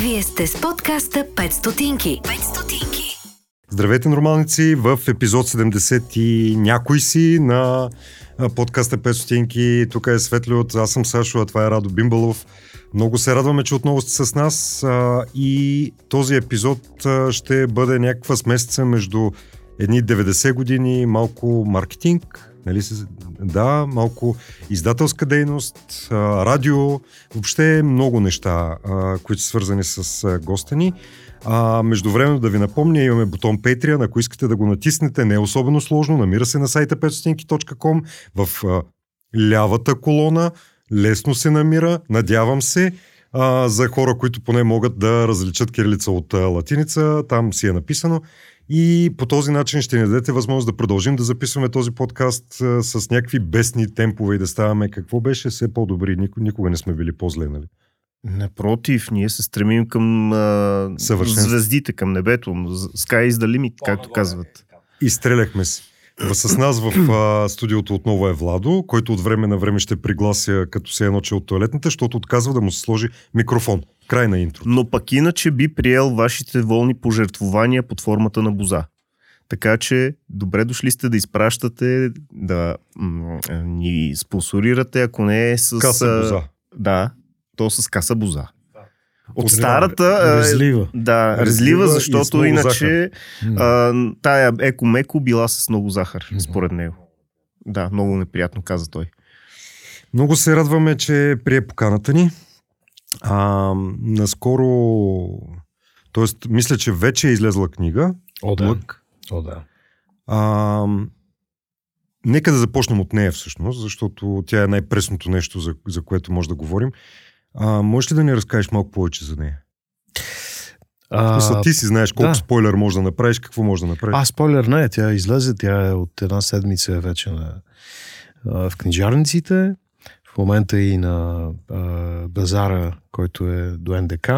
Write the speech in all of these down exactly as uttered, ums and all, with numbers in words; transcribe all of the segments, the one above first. Вие сте с подкаста Петстотинки. Петстотинки. Здравейте, нормалници, в епизод седемдесет и някой си на подкаста Петстотинки. Тук е Светлиот, аз съм Сашо, а това е Радо Бимбалов. Много се радваме, че отново сте с нас и този епизод ще бъде някаква смесица между едни деветдесет години, малко маркетинг, нали, да, малко издателска дейност, радио, въобще много неща, които са свързани с госта ни. А междувременно да ви напомня, имаме бутон Patreon, ако искате да го натиснете, не е особено сложно, намира се на сайта петстотинки точка ком, в лявата колона, лесно се намира, надявам се. А, за хора, които поне могат да различат кирилица от латиница, там си е написано. И по този начин ще ни дадете възможност да продължим да записваме този подкаст а, с някакви бесни темпове и да ставаме, какво беше, все по-добри. Никога, никога не сме били по-зле, нали? Напротив, ние се стремим към а, звездите, към небето. Sky is the limit, както казват. И стреляхме си. С нас в а, студиото отново е Владо, който от време на време ще приглася като се едно, че от тоалетната, защото отказва да му се сложи микрофон. Край на интро. Но пък иначе би приел вашите волни пожертвования под формата на боза. Така че добре дошли сте да изпращате, да м- ни спонсорирате, ако не е с... Каса боза. Да, то с каса боза. От, От старата... Резлива. Да, резлива, резлива защото иначе а, тая еко-меко била с много захар, mm-hmm. според него. Да, много неприятно, каза той. Много се радваме, че прие поканата ни. А, наскоро... Тоест, мисля, че вече е излезла книга. О, да. О, да. А, нека да започнем от нея всъщност, защото тя е най-пресното нещо, за, за което може да говорим. А, можеш ли да ни разкажеш малко повече за нея? А, мисля, ти си знаеш колко да. Спойлер може да направиш, какво може да направиш. А, спойлер не, тя излезе, тя е от една седмица вече на, а, в книжарниците, в момента и на а, базара, който е до Н Д К,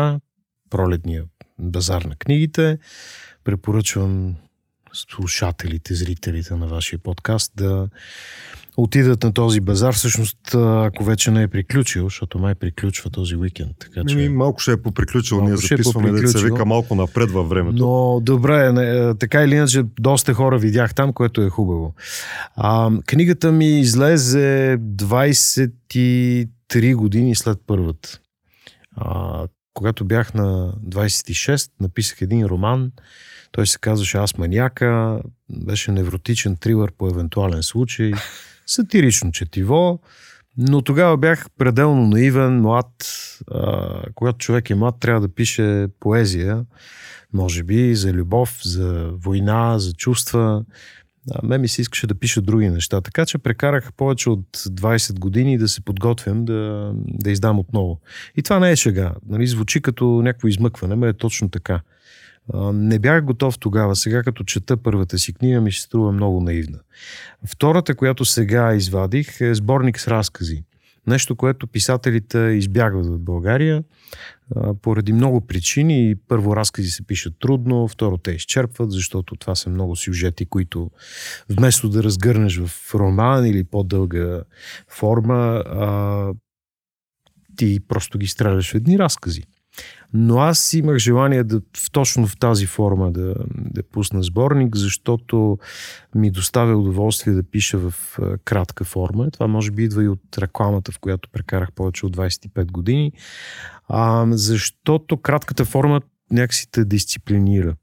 пролетния базар на книгите. Препоръчвам слушателите, зрителите на вашия подкаст да отидат на този базар, всъщност, ако вече не е приключил, защото май приключва този уикенд. Така че... Малко ще е поприключил, малко ние записваме, е да се вика малко напред във времето. Но добре, не, така или иначе, доста хора видях там, което е хубаво. А, книгата ми излезе двайсет и три години след първата. А, когато бях на двайсет и шест, написах един роман. Той се казваше "Аз маньяка", беше невротичен трилър по евентуален случай, сатирично четиво, но тогава бях пределно наивен, млад. А, когато човек е млад, трябва да пише поезия, може би, за любов, за война, за чувства. А мен ми се искаше да пиша други неща, така че прекарах повече от двайсет години да се подготвям да, да издам отново. И това не е шега, нали, звучи като някакво измъкване, но е точно така. Не бях готов тогава. Сега като чета първата си книга, ми се струва много наивна. Втората, която сега извадих, е сборник с разкази. Нещо, което писателите избягват в България поради много причини. Първо, разкази се пишат трудно, второ, те изчерпват, защото това са много сюжети, които вместо да разгърнеш в роман или по-дълга форма, ти просто ги стреляш в едни разкази. Но аз имах желание да, точно в тази форма да, да пусна сборник, защото ми доставя удоволствие да пиша в кратка форма. Това може би идва и от рекламата, в която прекарах повече от двайсет и пет години, а, защото кратката форма някакси те дисциплинира.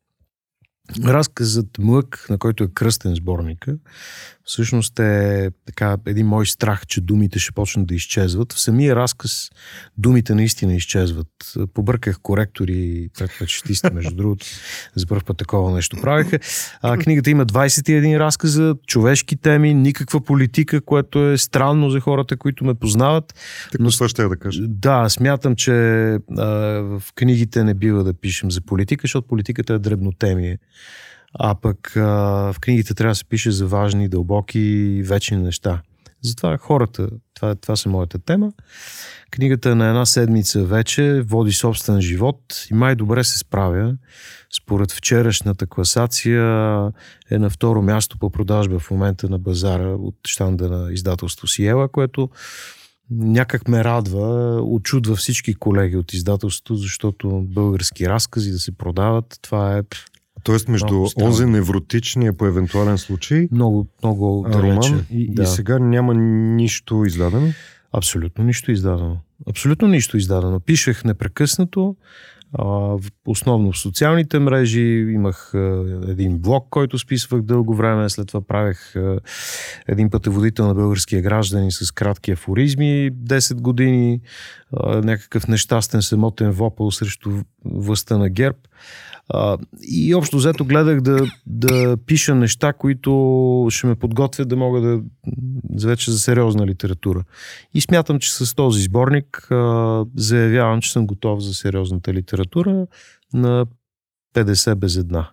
Разказът "Млък", на който е кръстен сборника, всъщност е така един мой страх, че думите ще почнат да изчезват. В самия разказ думите наистина изчезват. Побърках коректори пред печатиста, между другото. За първ път такова нещо правиха. А, книгата има двайсет и един разказа, човешки теми, никаква политика, което е странно за хората, които ме познават. Така, но ще я да кажа. Да, смятам, че а, в книгите не бива да пишем за политика, защото политиката е дребнотемие. А пък а, в книгите трябва да се пише за важни, дълбоки, вечни неща. Затова хората, това, това са моята тема. Книгата на една седмица вече води собствен живот и май добре се справя. Според вчерашната класация е на второ място по продажба в момента на базара от щанда на издателство Сиела, което някак ме радва, очудва всички колеги от издателството, защото български разкази да се продават, това е... Тоест между онзи невротичния по евентуален случай много, много роман и, да. и сега няма нищо издадено? Абсолютно нищо издадено. Абсолютно нищо издадено. Пишех непрекъснато, а, основно в социалните мрежи. Имах а, един блог, който списвах дълго време. След това правех а, един пътеводител на българския гражданин с кратки афоризми десет години. А, някакъв нещастен самотен вопъл срещу властта на ГЕРБ. А, и общо взето гледах да, да пиша неща, които ще ме подготвят да мога да вече за сериозна литература. И смятам, че с този сборник а, заявявам, че съм готов за сериозната литература на петдесет без една.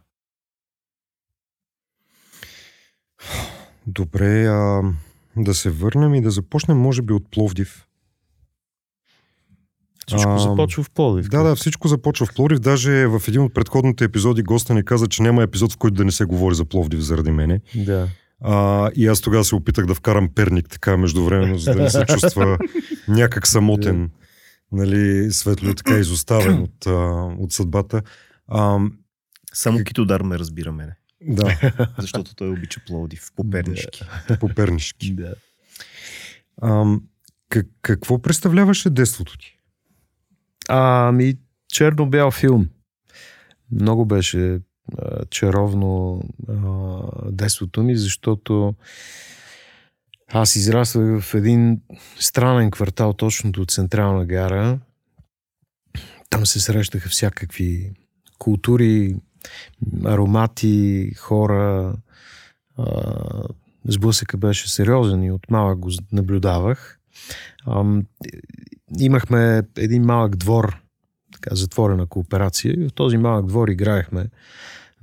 Добре, а, да се върнем и да започнем може би от Пловдив. Всичко а, започва в Пловдив. Да, да, всичко започва в Пловдив. Даже в един от предходните епизоди госта ни каза, че няма епизод, в който да не се говори за Пловдив заради мене. Да. А, и аз тогава се опитах да вкарам Перник така междувременно, за да не се чувства някак самотен, нали, Светло, така изоставен от, от съдбата. А, Само Китодар ме разбира мене. Да. Защото той обича Пловдив по-пернишки. Да. По-пернишки. Да. А, как, какво представляваше детството ти? Ами, черно-бял филм. Много беше а, чаровно а, детството ми, защото аз израствах в един странен квартал, точно до Централна гара. Там се срещаха всякакви култури, аромати, хора. А, сблъсъка беше сериозен и от малък го наблюдавах. А, имахме един малък двор, така затворена кооперация, и в този малък двор играехме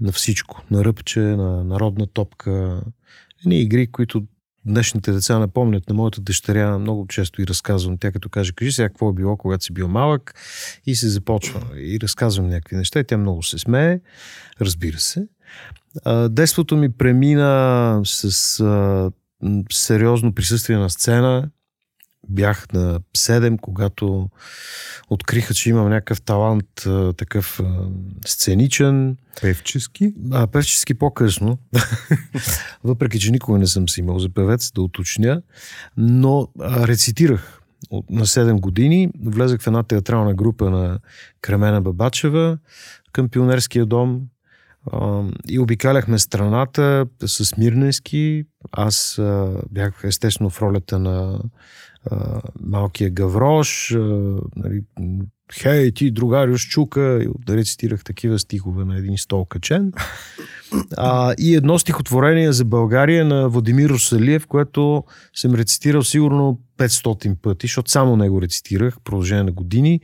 на всичко. На ръбче, на народна топка. Едни игри, които днешните деца напомнят на моята дъщеря. Много често и разказвам. Тя като каже, кажи сега какво е било, когато си бил малък, и се започва. И разказвам някакви неща и тя много се смее. Разбира се. Детството ми премина с сериозно присъствие на сцена. Бях на седем, когато откриха, че имам някакъв талант, такъв сценичен. Певчески? А, певчески по-късно. Въпреки че никога не съм си имал за певец, да уточня. Но а, рецитирах на седем години. Влезах в една театрална група на Кремена Бабачева към Пионерския дом а, и обикаляхме страната с Мирненски. Аз а, бях естествено в ролята на Uh, малкия гаврош, uh, нали, хей, ти, другарю, щука, да рецитирах такива стихове на един стол качен. Uh, и едно стихотворение за България на Владимир Русалиев, което съм рецитирал сигурно петстотин пъти, защото само него рецитирах в продължение на години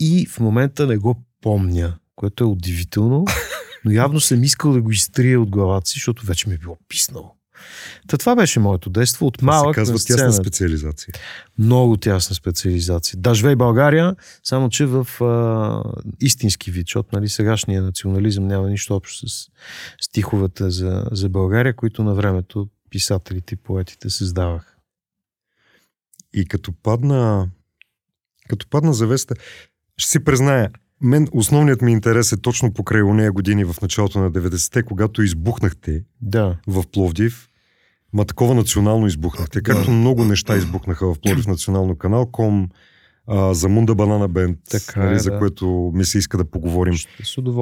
и в момента не го помня, което е удивително, но явно съм искал да го изтрия от главата си, защото вече ми е било писнало. Та това беше моето действо от малък на сцена. Се казва тясна специализация. Много тясна специализация. Да, живей България, само че в а, истински вид, защото нали, сегашния национализъм няма нищо общо с стиховете за, за България, които на времето писателите и поетите създаваха. И като падна като падна завеста, ще си призная, мен основният ми интерес е точно покрай онея години в началото на деветдесетте, когато избухнахте да. в Пловдив. Ма такова национално избухнахте. Както да. много неща избухнаха в Пловдив национално. Канал Ком, а, Замунда Банана Бенд, нали, е, за да. което ми се иска да поговорим.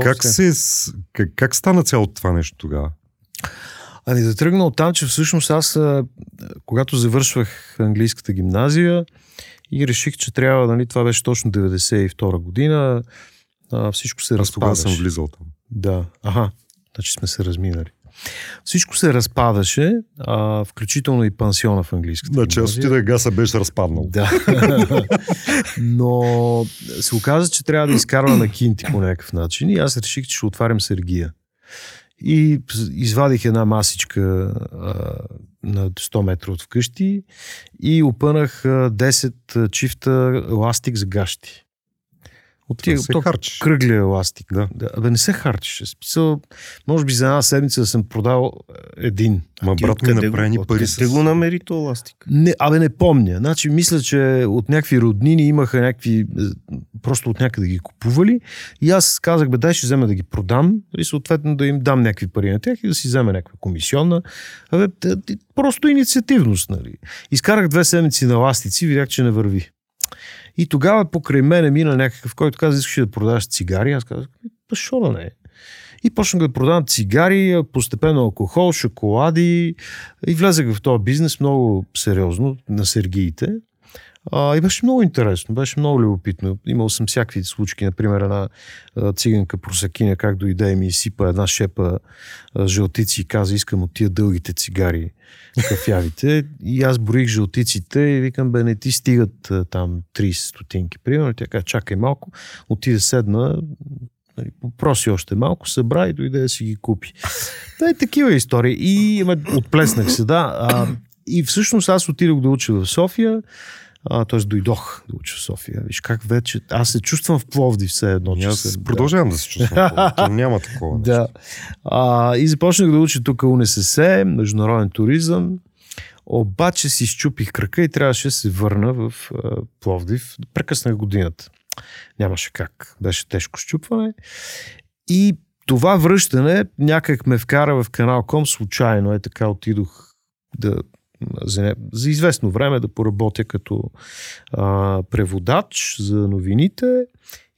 Как, се, как, как стана цялото това нещо тогава? Ами да тръгна от там, че всъщност аз, когато завършвах английската гимназия, и реших, че трябва, нали, това беше точно деветдесет и втора година, а, всичко се разпадаше. Аз тогава съм влизал там. Да, аха, значи сме се разминали. Всичко се разпадаше, а, включително и пансиона в английската. Да, че аз отидах, гаса беше разпаднал. Да. Но се оказа, че трябва да изкарвам на кинти по някакъв начин и аз реших, че ще отварям сергия. И извадих една масичка а, на сто метра от вкъщи и опънах десет чифта еластик за гащи. От тия кръгли еластик. Да. Да, бе, не се харчиш. Списал, може би за една седмица да съм продал един. Ма брат ми направени пари. С... Те го намери то еластик? Не, абе не помня. Значи мисля, че от някакви роднини имаха някакви... Просто от някъде ги купували. И аз казах, бе, дай ще взема да ги продам. И съответно да им дам някакви пари на тях и да си взема някаква комисионна. Абе, просто инициативност, нали. Изкарах две седмици на еластици, видях, че не върви. И тогава покрай мене мина някакъв, който каза, искаш да продаваш цигари. Аз казах, защо да не? И почнах да продавам цигари, постепенно алкохол, шоколади. И влязах в този бизнес много сериозно на сергиите. И беше много интересно, беше много любопитно. Имал съм всякакви случки, например една циганка просакиня, как дойде и ми изсипа една шепа жълтици и каза, искам от тия дългите цигари кафявите. И аз броих жълтиците и викам, бе, не ти стигат там трийсет стотинки, примерно. Тя каза, чакай малко, отиде седна, попроси още малко, събра и дойде да си ги купи. Та е такива истории. И отплеснах се, да. И всъщност аз отидох да уча в София. А, т.е. дойдох да уча в София. Виж как вече... Аз се чувствам в Пловдив все едно. Аз се... продължавам да, да се чувствам в Пловдив. Няма такова нещо. Да. А, и започнах да уча тук УНСС, международен туризъм. Обаче си счупих крака и трябваше да се върна в а, Пловдив. Прекъснах годината. Нямаше как. Беше тежко счупване. И това връщане някак ме вкара в Канал Ком. Случайно е така отидох да... За, за известно време да поработя като а, преводач за новините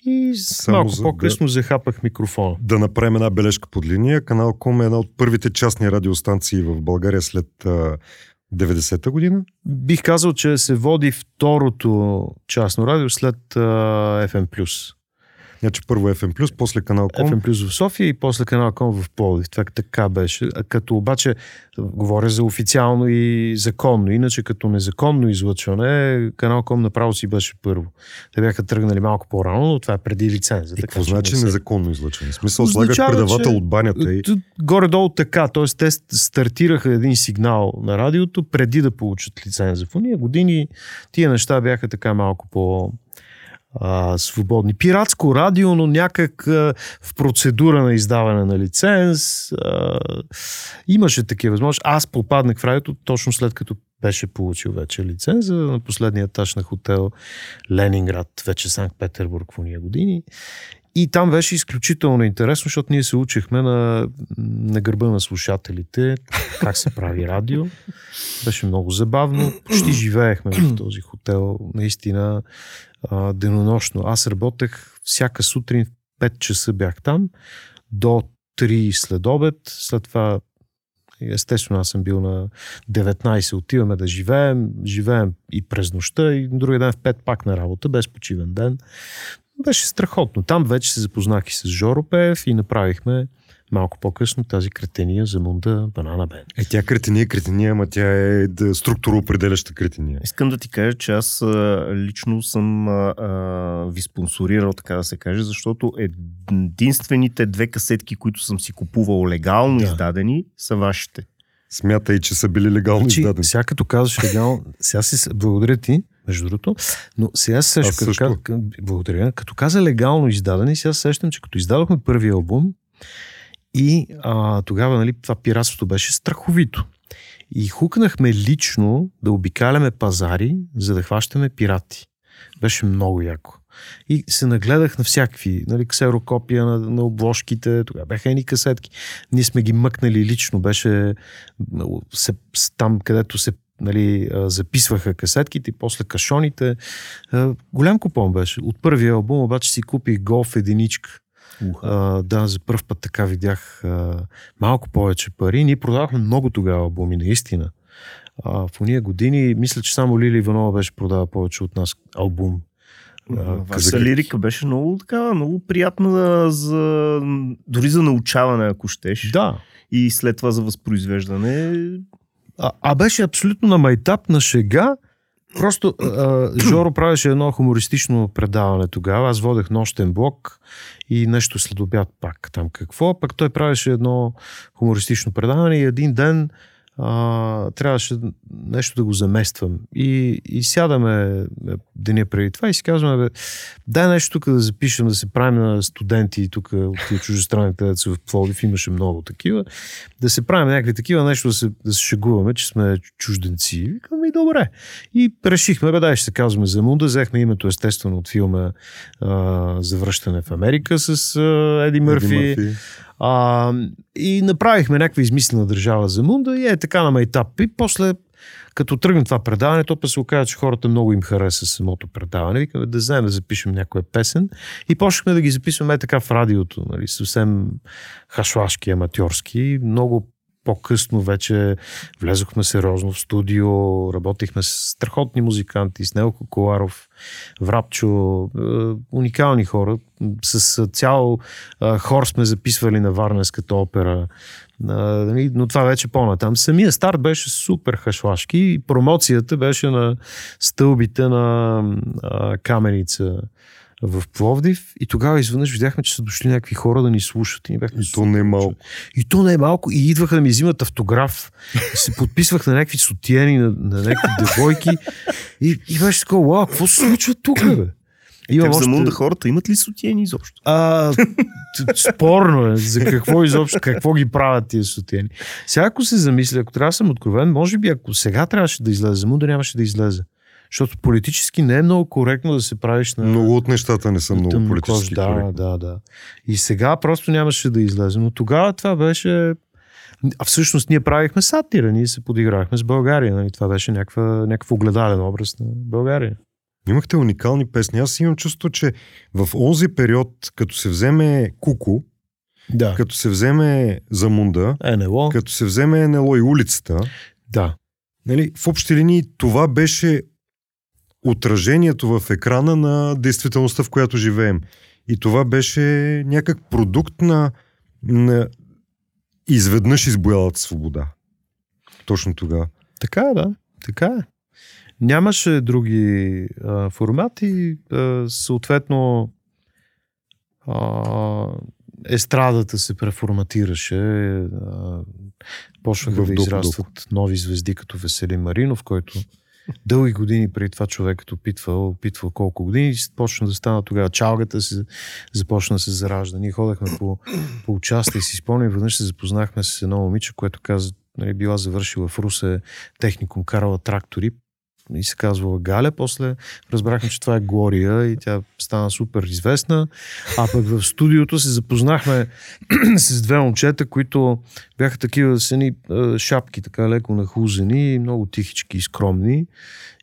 и само малко за, по-късно да, захапах микрофона. Да направим една бележка под линия. Канал Ком е една от първите частни радиостанции в България след а, деветдесета година. Бих казал, че се води второто частно радио след а, еф ем плюс. Значи първо еф ем плюс, после Канал Ком. еф ем плюс в София и после Канал Ком в Пловдив. Това така беше. Като обаче говоря за официално и законно. Иначе като незаконно излъчване, Канал Ком направо си беше първо. Те бяха тръгнали малко по-рано, но това е преди лиценза. Какво значи незаконно излъчване? В смисъл слагат предавател от банята и... Горе-долу така. Тоест те стартираха един сигнал на радиото преди да получат лиценза. В ония години тия неща бяха така малко по... А, свободни. Пиратско радио, но някак а, в процедура на издаване на лиценз. А, имаше такива възможности. Аз попаднах в радиото точно след като беше получил вече лиценза на последния етаж на хотел Ленинград, вече Санкт-Петербург в ония години. И там беше изключително интересно, защото ние се учихме на, на гърба на слушателите, как се прави радио. Беше много забавно. Почти живеехме в този хотел, наистина а, денонощно. Аз работех всяка сутрин, в пет часа бях там, до три след обед. След това, естествено, аз съм бил на деветнайсет, отиваме да живеем, живеем и през нощта, и другия ден в пет пак на работа, без почивен ден. Беше страхотно. Там вече се запознах и с Жоро Пеев и направихме малко по-късно тази кретения Замунда Банана Бенд. Е, тя кретения е кретения, ама тя е структуроопределяща кретения. Искам да ти кажа, че аз лично съм а, а, ви спонсорирал, така да се каже, защото единствените две касетки, които съм си купувал легално да. Издадени, са вашите. Смятай, че са били легално значи, издадени. Сега като казваш легално, сега си благодаря ти. Между другото, но сега също, също. Като, благодаря, като каза легално издадени, сега сещам, че като издадохме първия албум и а, тогава нали, това пиратството беше страховито. И хукнахме лично да обикаляме пазари, за да хващаме пирати. Беше много яко. И се нагледах на всякакви, нали, ксерокопия на, на обложките, тогава бяха едни касетки. Ние сме ги мъкнали лично, беше се, там, където се нали, записваха касетките и после кашоните. Голям купон беше. От първия албум обаче си купих голф единичка. Uh-huh. Да, за първ път така видях малко повече пари. Ние продавахме много тогава албуми, наистина. В ония години, мисля, че само Лили Иванова беше продава повече от нас албум. Ваша лирика беше много такава, много приятна за, дори за научаване, ако щеш. Да. И след това за възпроизвеждане... А, а беше абсолютно на майтап, на шега. Просто а, Жоро правеше едно хумористично предаване тогава. Аз водех нощен блок и нещо след обяд пак там какво. Пак той правеше едно хумористично предаване и един ден а, трябваше нещо да го замествам. И, и сядаме деня преди това и си казваме, бе, дай нещо тук да запишем, да се правим на студенти тук от тия чуждестранните деца в Пловдив, имаше много такива, да се правим някакви такива, нещо да се, да се шегуваме, че сме чужденци. И викаме, и добре. И решихме, бе, дай ще се казваме Замунда, взехме името естествено от филма а, Завръщане в Америка с а, Еди Мърфи. Еди Мърфи. А, и направихме някаква измислена държава Замунда и е така на майтап. И после, като тръгна това предаване, то па се оказа, че хората много им хареса самото предаване. Викаме да знаем да запишем някоя песен и почнахме да ги записваме така в радиото, нали, съвсем хашлашки, аматьорски. Много по-късно вече влезохме сериозно в студио, работихме с страхотни музиканти, с Нелко Коларов, Врабчо, е, уникални хора. С цял е, хор сме записвали на Варненската опера, е, но това вече по-натам. Самия старт беше супер хашлашки и промоцията беше на стълбите на е, Каменица в Пловдив и тогава изведнъж видяхме, че са дошли някакви хора да ни слушат. И, ни бяхме, и то не е малко. И то не е малко. И идваха да ми взимат автограф. И се подписвах на някакви сотиени, на, на някакви девойки. И, и беше такова, вау, какво се случва тук, бе? И те в Замунда още... хората имат ли сотиени изобщо? А, спорно е. За какво изобщо, какво ги правят тия сотиени? Сега ако се замисля, ако трябва да съм откровен, може би ако сега трябваше да излезе, Замунда нямаше да излезе. Защото политически не е много коректно да се правиш на... Много от нещата не са много политически да, коректно. Да, да. И сега просто нямаше да излезе. Но тогава това беше... А всъщност ние правихме сатира, ние се подиграхме с България. Нали? Това беше някакъв огледален образ на България. Имахте уникални песни. Аз имам чувство, че в онзи период, като се вземе Куку, да. Като се вземе Замунда, НЛО. Като се вземе НЛО и улицата, да. Нали? В общи линии това беше... отражението в екрана на действителността, в която живеем. И това беше някак продукт на, на изведнъж избоялата свобода. Точно тогава. Така е, да. Така е. Нямаше други а, формати. А, съответно а, естрадата се преформатираше. А, почнаха да израстват нови звезди, като Весели Маринов, който дълги години преди това човекът опитвал, опитвал колко години, почна да стана тогава. Чалгата се започна да се заражда. Ние ходехме по, по участие и си спомням, веднъж се запознахме с едно момиче, което каза, нали, била завършила в Русе техникум, карала трактори и се казвала Галя. После разбрахме, че това е Глория и тя стана супер известна. А пък в студиото се запознахме с две момчета, които бяха такива с едни шапки, така леко нахлузени, много тихички и скромни.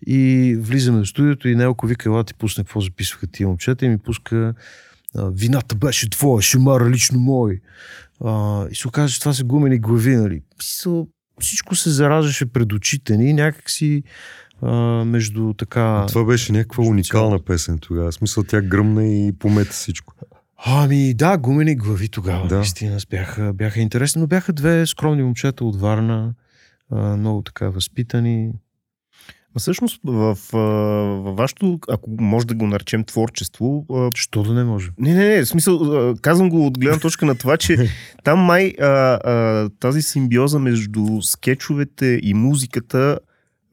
И влизаме в студиото и Нелко вика, ела ти пусна какво записваха тия момчета и ми пуска вината беше твоя, шамара лично мой. И се оказа, че това са гумени глави, нали. Всичко се заражаше пред очите ни, някакси между така... Това беше някаква уникална песен тогава. В смисъл тя гръмна и помета всичко. Ами да, гумени глави тогава. Да. Наистина бяха, бяха интересни, но бяха две скромни момчета от Варна. Много така възпитани. А всъщност в, в вашето, ако може да го наречем творчество... Що да не може? Не, не, не. В смисъл, казвам го от гледна точка на това, че там май а, а, тази симбиоза между скетчовете и музиката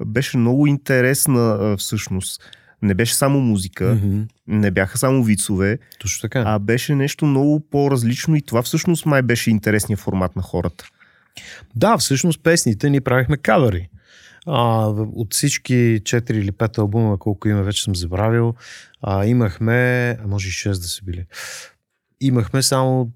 беше много интересна всъщност. Не беше само музика, mm-hmm. не бяха само вицове, точно така. А беше нещо много по-различно и това всъщност май беше интересният формат на хората. Да, всъщност песните ни правихме кавери. А, от всички четири или пет албума, колко има, вече съм забравил, а, имахме, а може и шест да са били, имахме само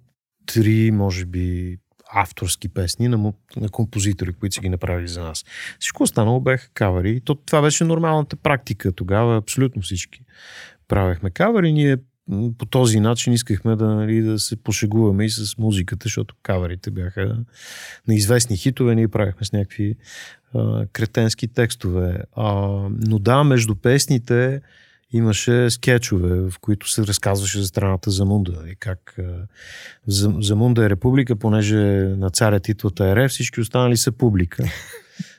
три, може би, авторски песни на, на композитори, които са ги направили за нас. Всичко останало бяха кавери и то, това беше нормалната практика тогава. Абсолютно всички правехме кавери. Ние по този начин искахме да, нали, да се пошегуваме и с музиката, защото каверите бяха на известни хитове. Ние правихме с някакви а, кретенски текстове. А, но да, между песните имаше скетчове, в които се разказваше за страната Замунда и как Замунда е република, понеже на царя титлата Р Е, всички останали са публика.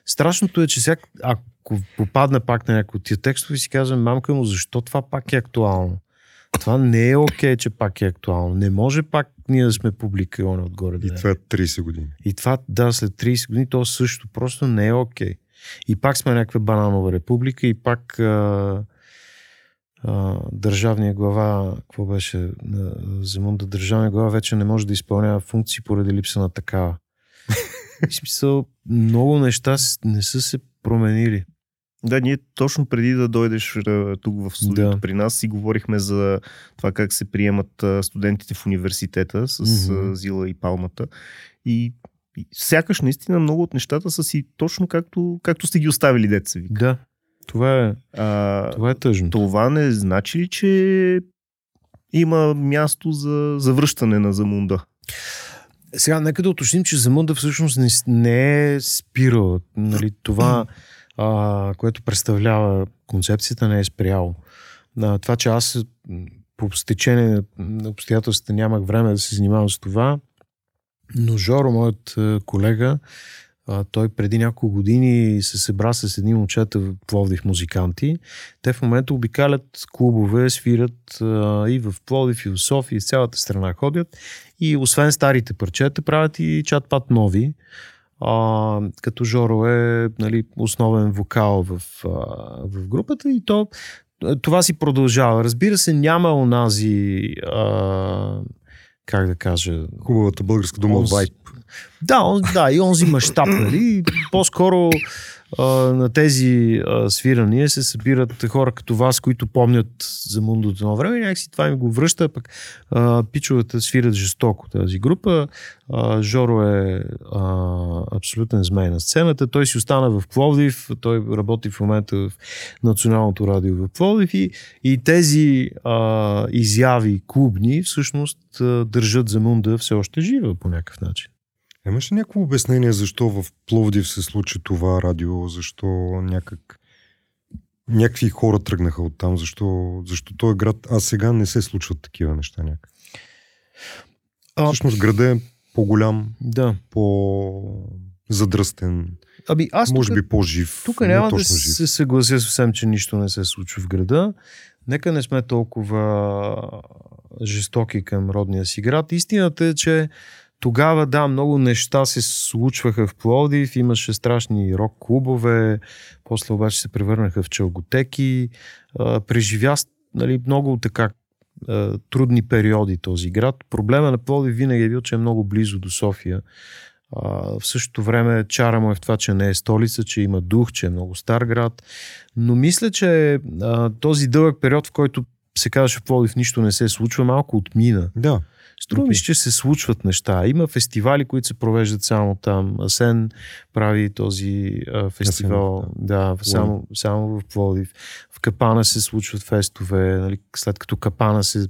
Страшното е, че всяк, ако попадна пак на някои от тия текстове, си казвам, мамка му, защо това пак е актуално? това не е окей, okay, че пак е актуално. Не може пак ние да сме публика и оно отгоре. И това е трийсет години. И това, да, след трийсет години то също просто не е окей. Okay. И пак сме някаква бананова република и пак а, а, държавния глава, какво беше, Замунда, държавния глава вече не може да изпълнява функции поради липса на такава. В смисъл, много неща не са се променили. Да, ние точно преди да дойдеш тук в студиото да. При нас си говорихме за това как се приемат студентите в университета с mm-hmm. Зила и Палмата. И, и сякаш наистина много от нещата са си точно както, както сте ги оставили, деца ви. Да, това е, а, това е тъжно. Това не значи ли, че има място за завръщане на Замунда? Сега, нека да уточним, че Замунда всъщност не, не е спирала. Нали, това... Uh, което представлява концепцията, не е спряло. Uh, това, че аз по стечение на обстоятелствата нямах време да се занимавам с това, но Жоро, моят колега, uh, той преди няколко години се събра с едни момчета в Пловдив музиканти. Те в момента обикалят клубове, свирят uh, и в Пловдив, и в София, и в цялата страна ходят. И освен старите парчета, правят и чат-пат нови. А, като Жоро е нали, основен вокал в, а, в групата и то, това си продължава. Разбира се, няма онази а, как да кажа... Хубавата българска дума онз... вайб. Да, он, да, и онзи мащаб. Нали? По-скоро а, на тези а, свирания се събират хора като вас, които помнят Замунда от едно време. Някакси това им го връща, пък а, пичовете свирят жестоко тази група. А, Жоро е а, абсолютен змей на сцената. Той си остана в Пловдив. Той работи в момента в Националното радио в Пловдив. И, и тези а, изяви клубни всъщност а, държат Замунда все още жива по някакъв начин. Имаш ли някакво обяснение защо в Пловдив се случи това радио, защо някак... някакви хора тръгнаха оттам, защо, защо този град, а сега не се случват такива неща някак? А... Всъщност града е по-голям, да. По-задръстен, аби, аз може тук, би по-жив. Тук няма да жив. Се съглася съвсем, че нищо не се случва в града. Нека не сме толкова жестоки към родния си град. Истината е, че тогава, да, много неща се случваха в Пловдив, имаше страшни рок-клубове, после обаче се превърнаха в челготеки, преживя нали, много така трудни периоди този град. Проблема на Пловдив винаги е бил, че е много близо до София. В същото време чара му е в това, че не е столица, че има дух, че е много стар град, но мисля, че този дълъг период, в който се казваше в Пловдив нищо не се случва, малко отмина. Да. Струва ми, че се случват неща. Има фестивали, които се провеждат само там. Асен прави този а, фестивал. Асен, да, да само, само в Пловдив. В Капана се случват фестове. Нали? След като Капана се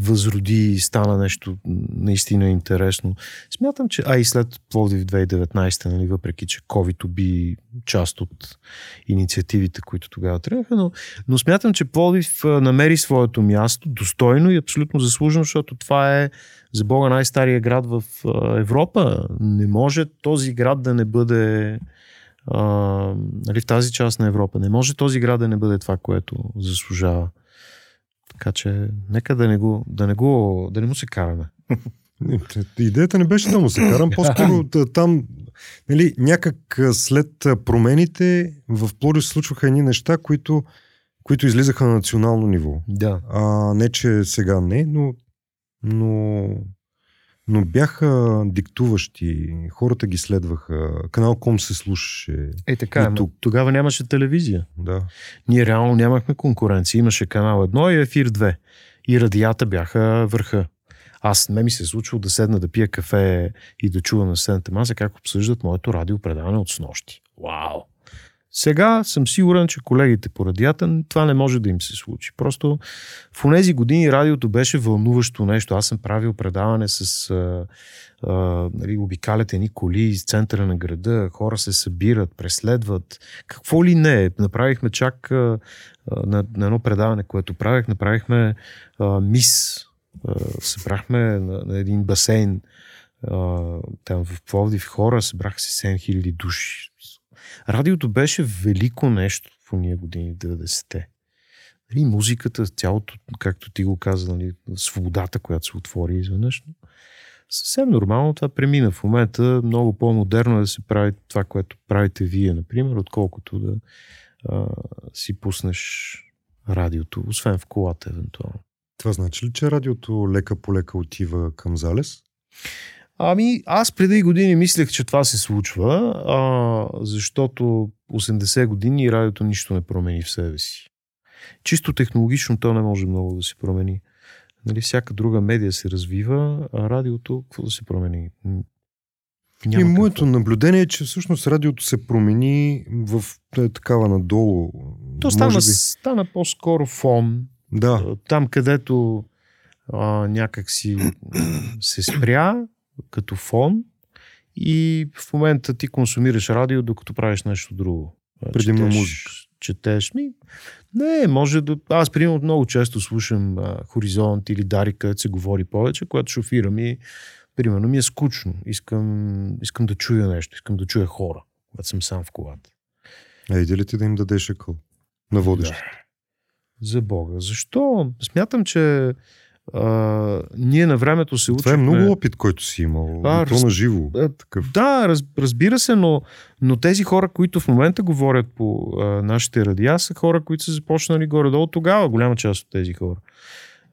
възроди и стана нещо наистина интересно. Смятам, че... А и след Пловдив две хиляди и деветнайсета, нали? Въпреки, че COVID уби част от инициативите, които тогава трябваха, но, но смятам, че Пловдив намери своето място достойно и абсолютно заслужено, защото това е за Бога най-стария град в Европа. Не може този град да не бъде а, нали, в тази част на Европа. Не може този град да не бъде това, което заслужава. Така че нека да не, го, да не, го, да не му се караме. Идеята не беше да му се карам. По-скоро там нали, някак след промените в Пловдив случваха едни неща, които, които излизаха на национално ниво. Да. А, не, че сега не, но Но, но бяха диктуващи, хората ги следваха, Канал Ком се слушаше. Е така, тук... тогава нямаше телевизия. Да. Ние реално нямахме конкуренция, имаше Канал едно и Ефир две. И радията бяха върха. Аз не ми се случвало да седна да пия кафе и да чувам на седната маса как обсъждат моето радиопредаване от снощи. Вау! Сега съм сигурен, че колегите по радията, това не може да им се случи. Просто в онези години радиото беше вълнуващо нещо. Аз съм правил предаване с а, а, нали, обикалят едни коли из центъра на града, хора се събират, преследват. Какво ли не? Направихме чак а, на, на едно предаване, което правих, направихме а, мис. А, събрахме на, на един басейн а, там в Пловдив хора, събраха се седем хиляди души. Радиото беше велико нещо в ония години деветдесетте. И музиката, цялото, както ти го каза, нали, свободата, която се отвори изведнъж. Съвсем нормално това премина. В момента много по-модерно е да се прави това, което правите вие, например, отколкото да а, си пуснеш радиото, освен в колата, евентуално. Това значи ли, че радиото лека по лека отива към залез? Ами, аз преди години мислех, че това се случва, а, защото осемдесет години радиото нищо не промени в себе си. Чисто технологично то не може много да се промени. Нали, всяка друга медия се развива, а радиото, какво да се промени? Няма и моето какво. Наблюдение е, че всъщност радиото се промени в е, такава надолу. То стана, би... стана по-скоро фон. Да. Там, където а, някак си се спря като фон и в момента ти консумираш радио, докато правиш нещо друго. Предимно музика. Четеш ми. Не, може да... Аз, примерно, много често слушам а, Хоризонт или Дарик, където се говори повече, когато шофирам и, примерно, ми е скучно. Искам, искам да чуя нещо, искам да чуя хора, когато съм сам в колата. А иде ли ти да им дадеш акъл на водещите? Да. За Бога. Защо? Смятам, че а, ние на времето се учихме... Това е много опит, който си имал. А, раз... на живо. А, такъв. Да, раз, разбира се, но, но тези хора, които в момента говорят по а, нашите радиа, са хора, които са започнали горе-долу тогава. Голяма част от тези хора.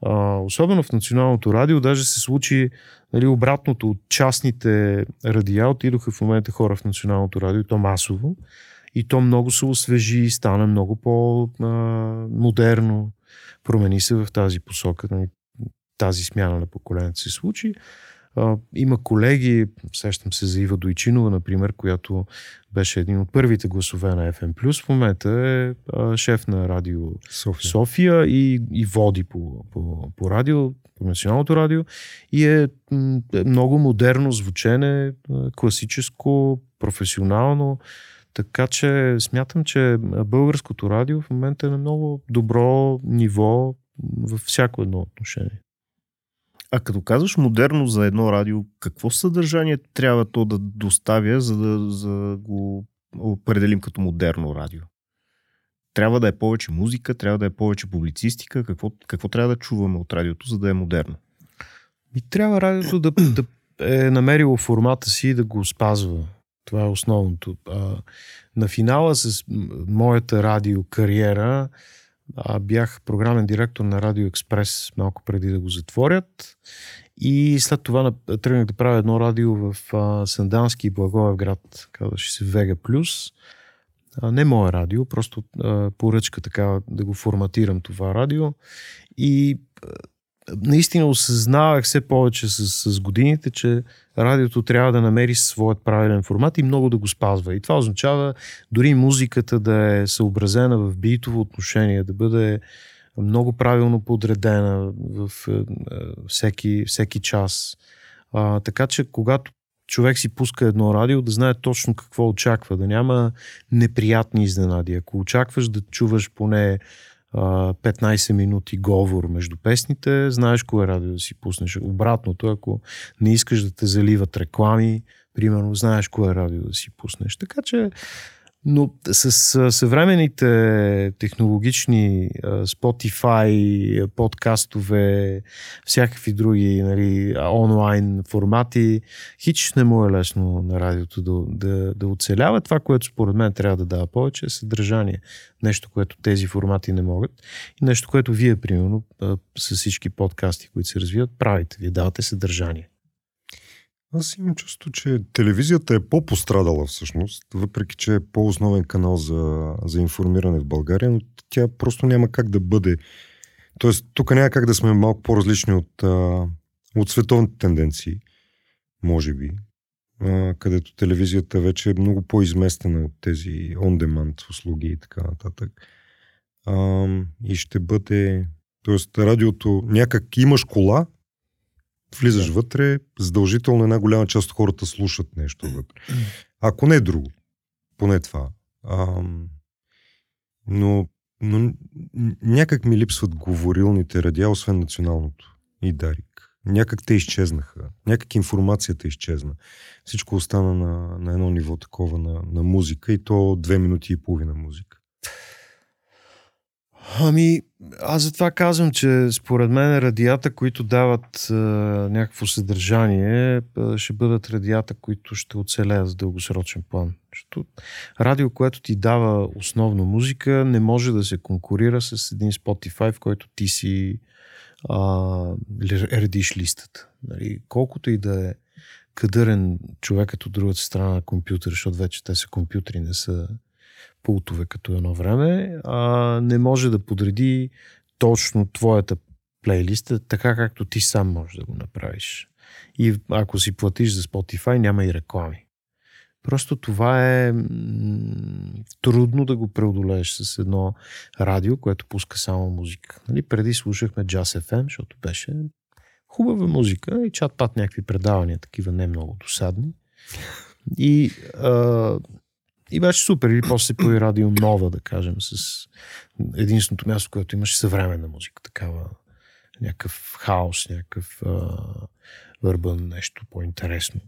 А, особено в Националното радио даже се случи, нали, обратното от частните радиа. Отидоха в момента хора в Националното радио, то масово. И то много се освежи и стана много по-модерно. Промени се в тази посока. Тази смяна на поколението се случи. А, има колеги, сещам се за Ива Дойчинова, например, която беше един от първите гласове на еф ем плюс. В момента е а, шеф на радио София, София и, и води по, по, по радио, по Националното радио. И е м- много модерно звучене, класическо, професионално. Така че смятам, че българското радио в момента е на много добро ниво във всяко едно отношение. А като казваш модерно за едно радио, какво съдържание трябва то да доставя, за да за го определим като модерно радио? Трябва да е повече музика, трябва да е повече публицистика, какво, какво трябва да чуваме от радиото, за да е модерно? И трябва радиото да, да е намерило формата си и да го спазва. Това е основното. А, на финала с моята радиокариера а, бях програмен директор на Радио Експрес малко преди да го затворят и след това тръгнах да правя едно радио в а, Сандански и Благоевград, казваше се Вега Плюс. А, не мое радио, просто а, поръчка така да го форматирам това радио и а, наистина осъзнавах все повече с, с годините, че радиото трябва да намери своят правилен формат и много да го спазва. И това означава дори музиката да е съобразена в битово отношение, да бъде много правилно подредена в всеки, всеки час. А, така че когато човек си пуска едно радио, да знае точно какво очаква, да няма неприятни изненади. Ако очакваш да чуваш поне петнайсет минути говор между песните, знаеш кое радио да си пуснеш. Обратното, ако не искаш да те заливат реклами, примерно, знаеш кое радио да си пуснеш. Така че, но с съвременните технологични Spotify, подкастове, всякакви други, нали, онлайн формати, хич не му е лесно на радиото да, да, да оцелява. Това, което според мен трябва да дава повече, е съдържание. Нещо, което тези формати не могат и нещо, което вие, примерно, с всички подкасти, които се развиват, правите. Вие давате съдържание. Аз имам чувство, че телевизията е по-пострадала всъщност, въпреки че е по-основен канал за, за информиране в България, но тя просто няма как да бъде. Тоест, тук няма как да сме малко по-различни от, а, от световните тенденции, може би, а, където телевизията вече е много по-изместена от тези on-demand услуги и така нататък. А, и ще бъде... Тоест, радиото някак имаш кола, влизаш вътре, задължително една голяма част от хората слушат нещо вътре. Ако не е друго, поне това. А, но, но някак ми липсват говорилните радиа, освен Националното и Дарик. Някак те изчезнаха. Някак информацията изчезна. Всичко остана на, на едно ниво такова на, на музика и то две минути и половина музика. Ами, аз затова казвам, че според мен радията, които дават е, някакво съдържание, е, ще бъдат радията, които ще оцелеят в дългосрочен план. Защото радио, което ти дава основно музика, не може да се конкурира с един Spotify, в който ти си а, редиш листата. Нали? Колкото и да е кадърен човекът от другата страна на компютър, защото вече те са компютри, не са пултове като едно време, а не може да подреди точно твоята плейлиста, така както ти сам можеш да го направиш. И ако си платиш за Spotify, няма и реклами. Просто това е м- трудно да го преодолееш с едно радио, което пуска само музика. Нали? Преди слушахме Jazz еф ем, защото беше хубава музика и чат-пат някакви предавания, такива не много досадни. И а- И беше супер. Или после се появи радио Нова, да кажем, с единственото място, което имаше съвременна музика. Такава, някакъв хаос, някакъв върбан, нещо по-интересно.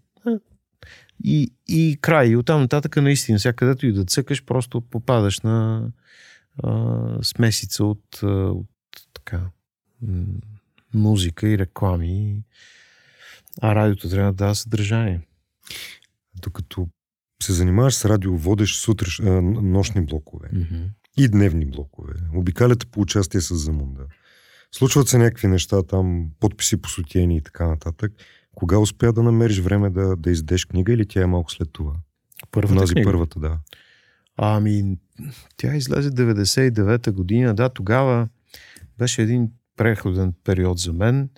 И, и край. И оттам нататък наистина, всякъдето и да цъкаш, просто попадаш на а, смесица от, от така, музика и реклами. А радиото трябва да дава съдържание. Докато се занимаваш с радио, водиш сутреш, а, нощни блокове mm-hmm. и дневни блокове. Обикаляте по участие с Замунда. Случват се някакви неща там, подписи по сутиени и така нататък. Кога успя да намериш време да, да издеш книга или тя е малко след това? Първата Внази книга? Първата, да. Ами, тя излезе деветдесет и девета година. Да, тогава беше един преходен период за мен.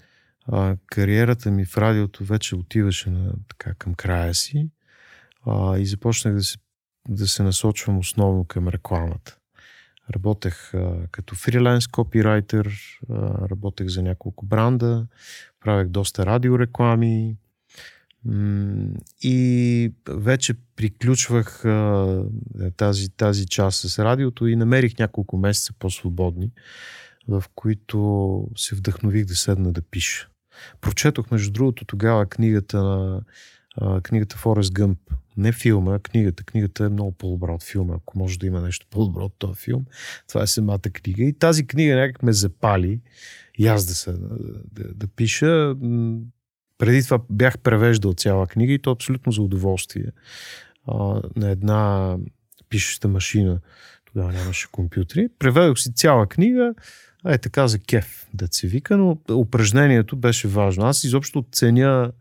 А, кариерата ми в радиото вече отиваше на, така, към края си. Uh, и започнах да се, да се насочвам основно към рекламата. Работех uh, като фриленс копирайтер, uh, работех за няколко бранда, правех доста радиореклами mm, и вече приключвах uh, тази, тази част с радиото и намерих няколко месеца по-свободни, в които се вдъхнових да седна да пиша. Прочетох, между другото, тогава книгата на книгата Форест Гъмп. Не филма, а книгата. Книгата е много по-добра от филма. Ако може да има нещо по-добро от този филм, това е самата книга. И тази книга някак ме запали и аз да, се, да, да пиша. Преди това бях превеждал цяла книга и то абсолютно за удоволствие. А, на една пишеща машина. Тогава нямаше компютри. Преведох си цяла книга. Е така за кеф, да се вика, но упражнението беше важно. Аз изобщо ценя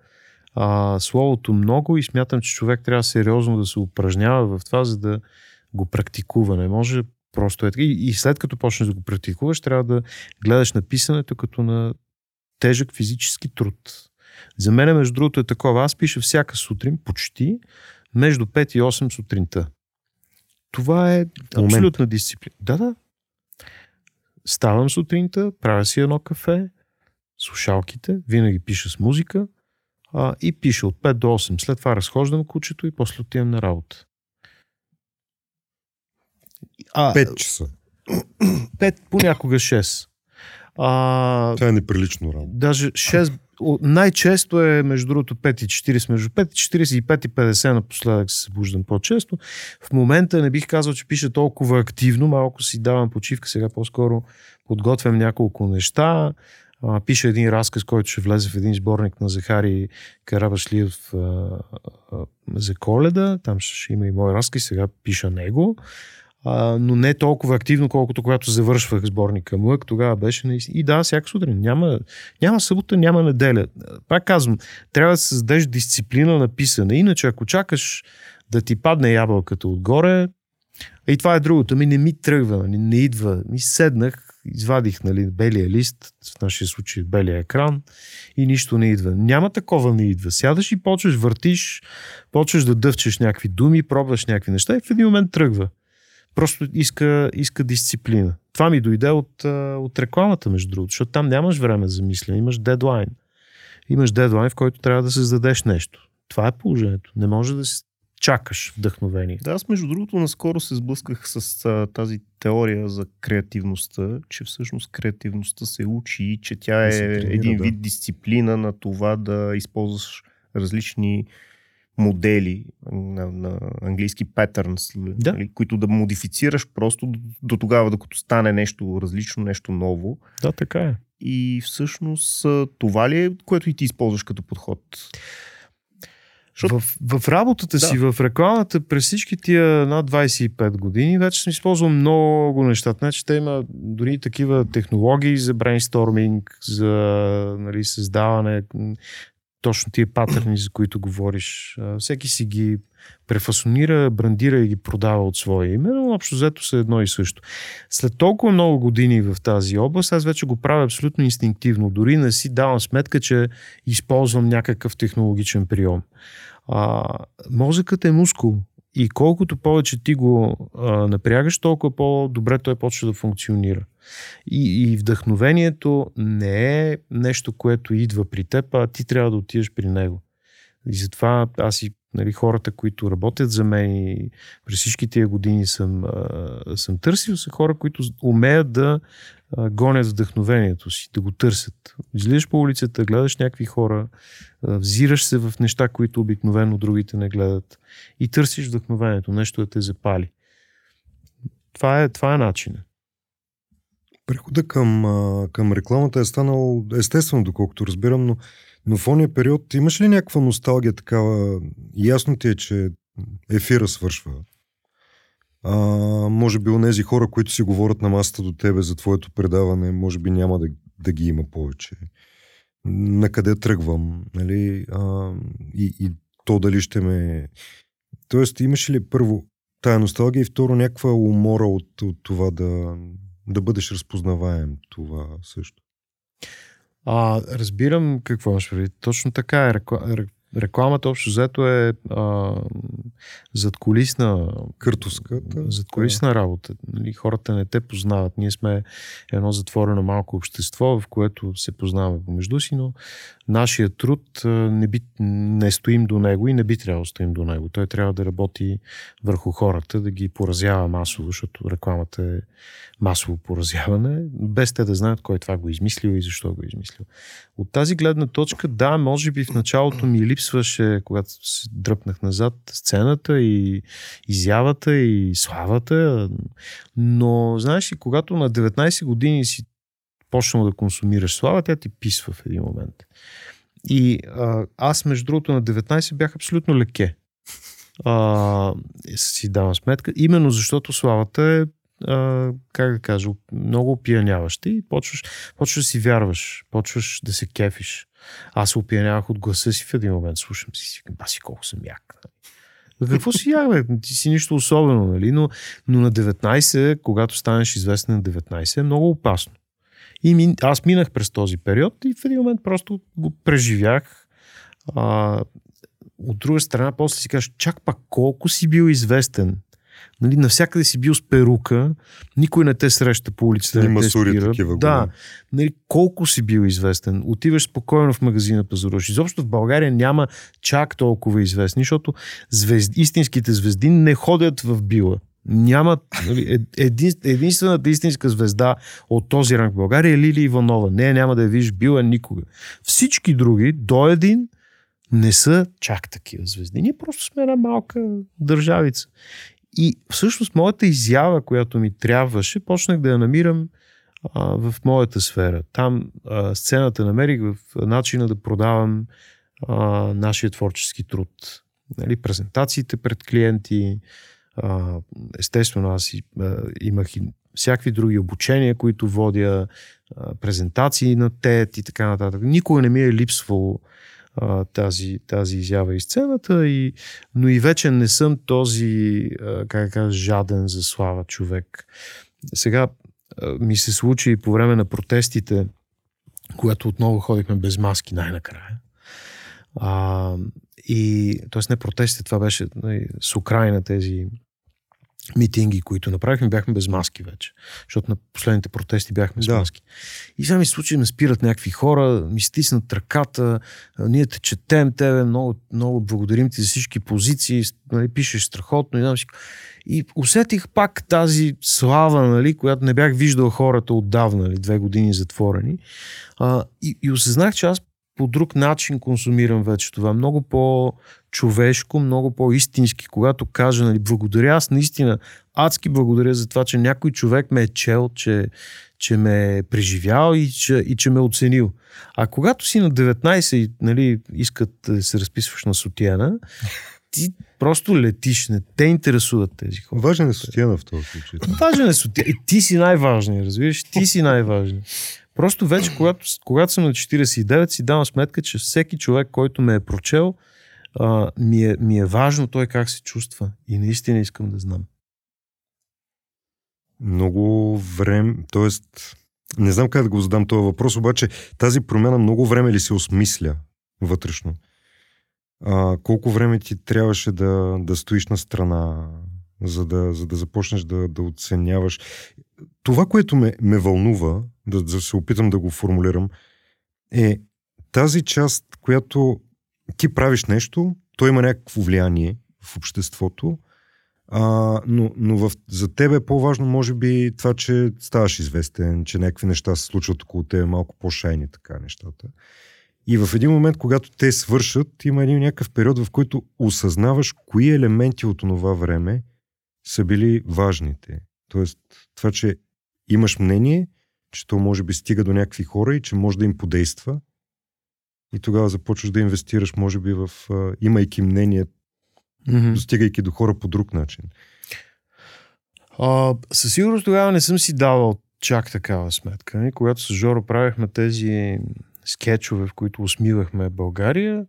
А, словото много и смятам, че човек трябва сериозно да се упражнява в това, за да го практикува. Не може просто е така. И, и след като почнеш да го практикуваш, трябва да гледаш на писането като на тежък физически труд. За мен, между другото, е такова. Аз пиша всяка сутрин, почти, между пет и осем сутринта. Това е абсолютна дисциплина. Да, да. Ставам сутринта, правя си едно кафе, слушалките, винаги пиша с музика, А, и пиша от пет до осем. След това разхождам кучето и после отивам на работа. А, пет часа. пет, понякога шест. А, това е неприлично работа. Даже шест, най-често е между другото пет и четирийсет. Между пет и четирийсет и пет и петдесет напоследък се събуждам по-често. В момента не бих казал, че пиша толкова активно. Малко си давам почивка. Сега по-скоро подготвям няколко неща. Пиша един разказ, който ще влезе в един сборник на Захари Карабашлиев за Коледа. Там ще има и мой разказ, сега пиша него. А, но не толкова активно, колкото когато завършвах сборника Млък. Тогава беше наистина. И да, всяка сутрин. Няма, няма събота, няма неделя. Пак казвам, трябва да създадеш дисциплина на писане. Иначе, ако чакаш да ти падне ябълката отгоре, и това е другото. Ами не ми тръгва, не, не идва. Ми седнах, извадих, нали, белия лист, в нашия случай белия екран, и нищо не идва. Няма такова не идва. Сядаш и почваш, въртиш, почваш да дъвчеш някакви думи, пробваш някакви неща и в един момент тръгва. Просто иска, иска дисциплина. Това ми дойде от, от рекламата, между другото, защото там нямаш време за мислене, имаш дедлайн. Имаш дедлайн, в който трябва да създадеш нещо. Това е положението. Не може да си чакаш вдъхновение. Да, аз между другото наскоро се сблъсках с а, тази теория за креативността, че всъщност креативността се учи и че тя е тренира, един да. вид дисциплина на това да използваш различни модели на, на английски patterns, да. Нали, които да модифицираш просто до, до тогава, докато стане нещо различно, нещо ново. Да, така е. И всъщност това ли е, което и ти използваш като подход? Защото... В, в работата да. си, в рекламата, през всички тия над двайсет и пет години вече съм използвал много неща. Значи те има дори такива технологии за брейнсторминг, за нали, създаване, точно тия патърни, за които говориш. Всеки си ги префасонира, брандира и ги продава от своя име, но общо взето са едно и също. След толкова много години в тази област, аз вече го правя абсолютно инстинктивно. Дори не си давам сметка, че използвам някакъв технологичен прием. А, мозъкът е мускул и колкото повече ти го а, напрягаш, толкова по-добре той почва да функционира. И, и вдъхновението не е нещо, което идва при теб, а ти трябва да отидеш при него. И затова аз и нали, хората, които работят за мен и през всички тия години съм, а, съм търсил, са хора, които умеят да а, гонят вдъхновението си, да го търсят. Излизаш по улицата, гледаш някакви хора, а, взираш се в неща, които обикновено другите не гледат и търсиш вдъхновението, нещо да те запали. Това е, това е начинът. Прехода към, към рекламата е станал естествено, доколкото разбирам, но, но в ония период имаш ли някаква носталгия такава? Ясно ти е, че ефира свършва. А, може би онези хора, които си говорят на масата до тебе за твоето предаване, може би няма да, да ги има повече. На къде тръгвам? Нали? А, и, и то дали ще ме... Тоест, имаш ли първо тая носталгия и второ някаква умора от, от това да... да бъдеш разпознаваем, това също. А, разбирам какво ще види. Точно така е. Рекламата общо взето е а, задкулисна, Къртовската, задкулисна да. работа. Нали, хората не те познават. Ние сме едно затворено малко общество, в което се познаваме помежду си, но нашия труд не, би, не стоим до него и не би трябвало да стоим до него. Той трябва да работи върху хората, да ги поразява масово, защото рекламата е масово поразяване, без те да знаят кой това го измислил и защо го измислил. От тази гледна точка, да, може би в началото ми липсваше, когато се дръпнах назад, сцената и изявата и славата, но знаеш ли, когато на деветнайсет години си почнал да консумираш слава, тя ти писва в един момент. И а, аз, между другото, на деветнайсет бях абсолютно леке. А, си давам сметка. Именно защото славата е, а, как да кажа, много опияняваща и почваш, почваш да си вярваш, почваш да се кефиш. Аз се опиянявах от гласа си в един момент. Слушам си, си, баси колко съм як. За какво си як? Ти си нищо особено, нали? Но, но на деветнайсет, когато станеш известен на деветнайсет, е много опасно. И ми, аз минах през този период и в един момент просто го преживях. А, от друга страна, после си кажеш, чак пак колко си бил известен. Нали, навсякъде си бил с перука, никой не те среща по улицата. Има сури такива. Да, нали, колко си бил известен. Отиваш спокойно в магазина, пазаруваш. Изобщо в България няма чак толкова известни, защото звезди, истинските звезди не ходят в била. Няма, нали, един, единствената истинска звезда от този ранг в България е Лили Иванова. Не, няма да я виж била никога. Всички други до един не са чак такива звезди. Ние просто сме една малка държавица. И всъщност моята изява, която ми трябваше, почнах да я намирам а, в моята сфера. Там а, сцената намерих в начина да продавам а, нашия творчески труд. Нали, презентациите пред клиенти. Естествено, аз имах и всякакви други обучения, които водя, презентации на ТЕД и така нататък. Никога не ми е липсвало тази, тази изява и сцената, и, но и вече не съм този, как да кажа, жаден за слава човек. Сега ми се случи по време на протестите, когато отново ходихме без маски най-накрая. А, и, т.е. не протестите, това беше с Украйна тези митинги, които направихме, бяхме без маски вече. Защото на последните протести бяхме с да. маски. И сега ми се случи, ме спират някакви хора, ми стиснат ръката, ние те четем тебе, много, много благодарим ти за всички позиции, нали, пишеш страхотно и знам си. И усетих пак тази слава, нали, която не бях виждал хората отдавна, нали, две години затворени. А, и, и осъзнах, че аз по друг начин консумирам вече това. Много по-човешко, много по-истински. Когато кажа, нали, благодаря, аз наистина адски благодаря за това, че някой човек ме е чел, че, че ме е преживял и че, и че ме е оценил. А когато си на деветнайсет, нали, искат да се разписваш на сотияна, ти просто летиш, не те интересуват тези хора. Важен е сотияна в този случай. Важен е сотияна. Ти си най-важният, разбираш? Ти си най-важният. Просто вече, когато, когато съм на четирийсет и девет, си давам сметка, че всеки човек, който ме е прочел, а, ми, е, ми е важно той как се чувства. И наистина искам да знам. Много време, т.е. не знам как да го задам този въпрос, обаче тази промяна много време ли се осмисля вътрешно? А, колко време ти трябваше да, да стоиш на страна, за да, за да започнеш да, да оценяваш? Това, което ме, ме вълнува, да, да се опитам да го формулирам, е тази част, която ти правиш нещо, то има някакво влияние в обществото, а, но, но в, за теб е по-важно, може би, това, че ставаш известен, че някакви неща се случват около тебе, малко по-шайни така нещата. И в един момент, когато те свършат, има един някакъв период, в който осъзнаваш кои елементи от това време са били важните. Тоест, това, че имаш мнение, че то може би стига до някакви хора и че може да им подейства. И тогава започваш да инвестираш, може би, в, а, имайки мнение, mm-hmm. достигайки до хора по друг начин. А, със сигурност тогава не съм си давал чак такава сметка. Не? Когато с Жоро правихме тези скетчове, в които усмивахме България,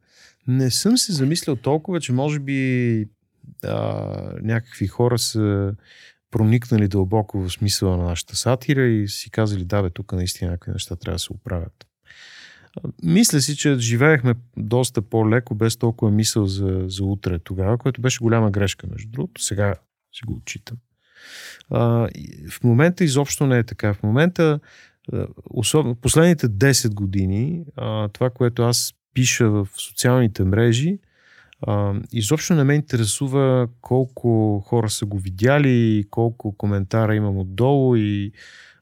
не съм се замислял толкова, че може би а, някакви хора са проникнали дълбоко в смисъла на нашата сатира и си казали, да бе, тук наистина някакви неща трябва да се оправят. Мисля си, че живеехме доста по-леко, без толкова мисъл за, за утре тогава, което беше голяма грешка, между другото. Сега си го отчитам. А, в момента изобщо не е така. В момента, особено последните десет години, а, това, което аз пиша в социалните мрежи, Uh, изобщо не ме интересува колко хора са го видяли, колко коментара имам отдолу и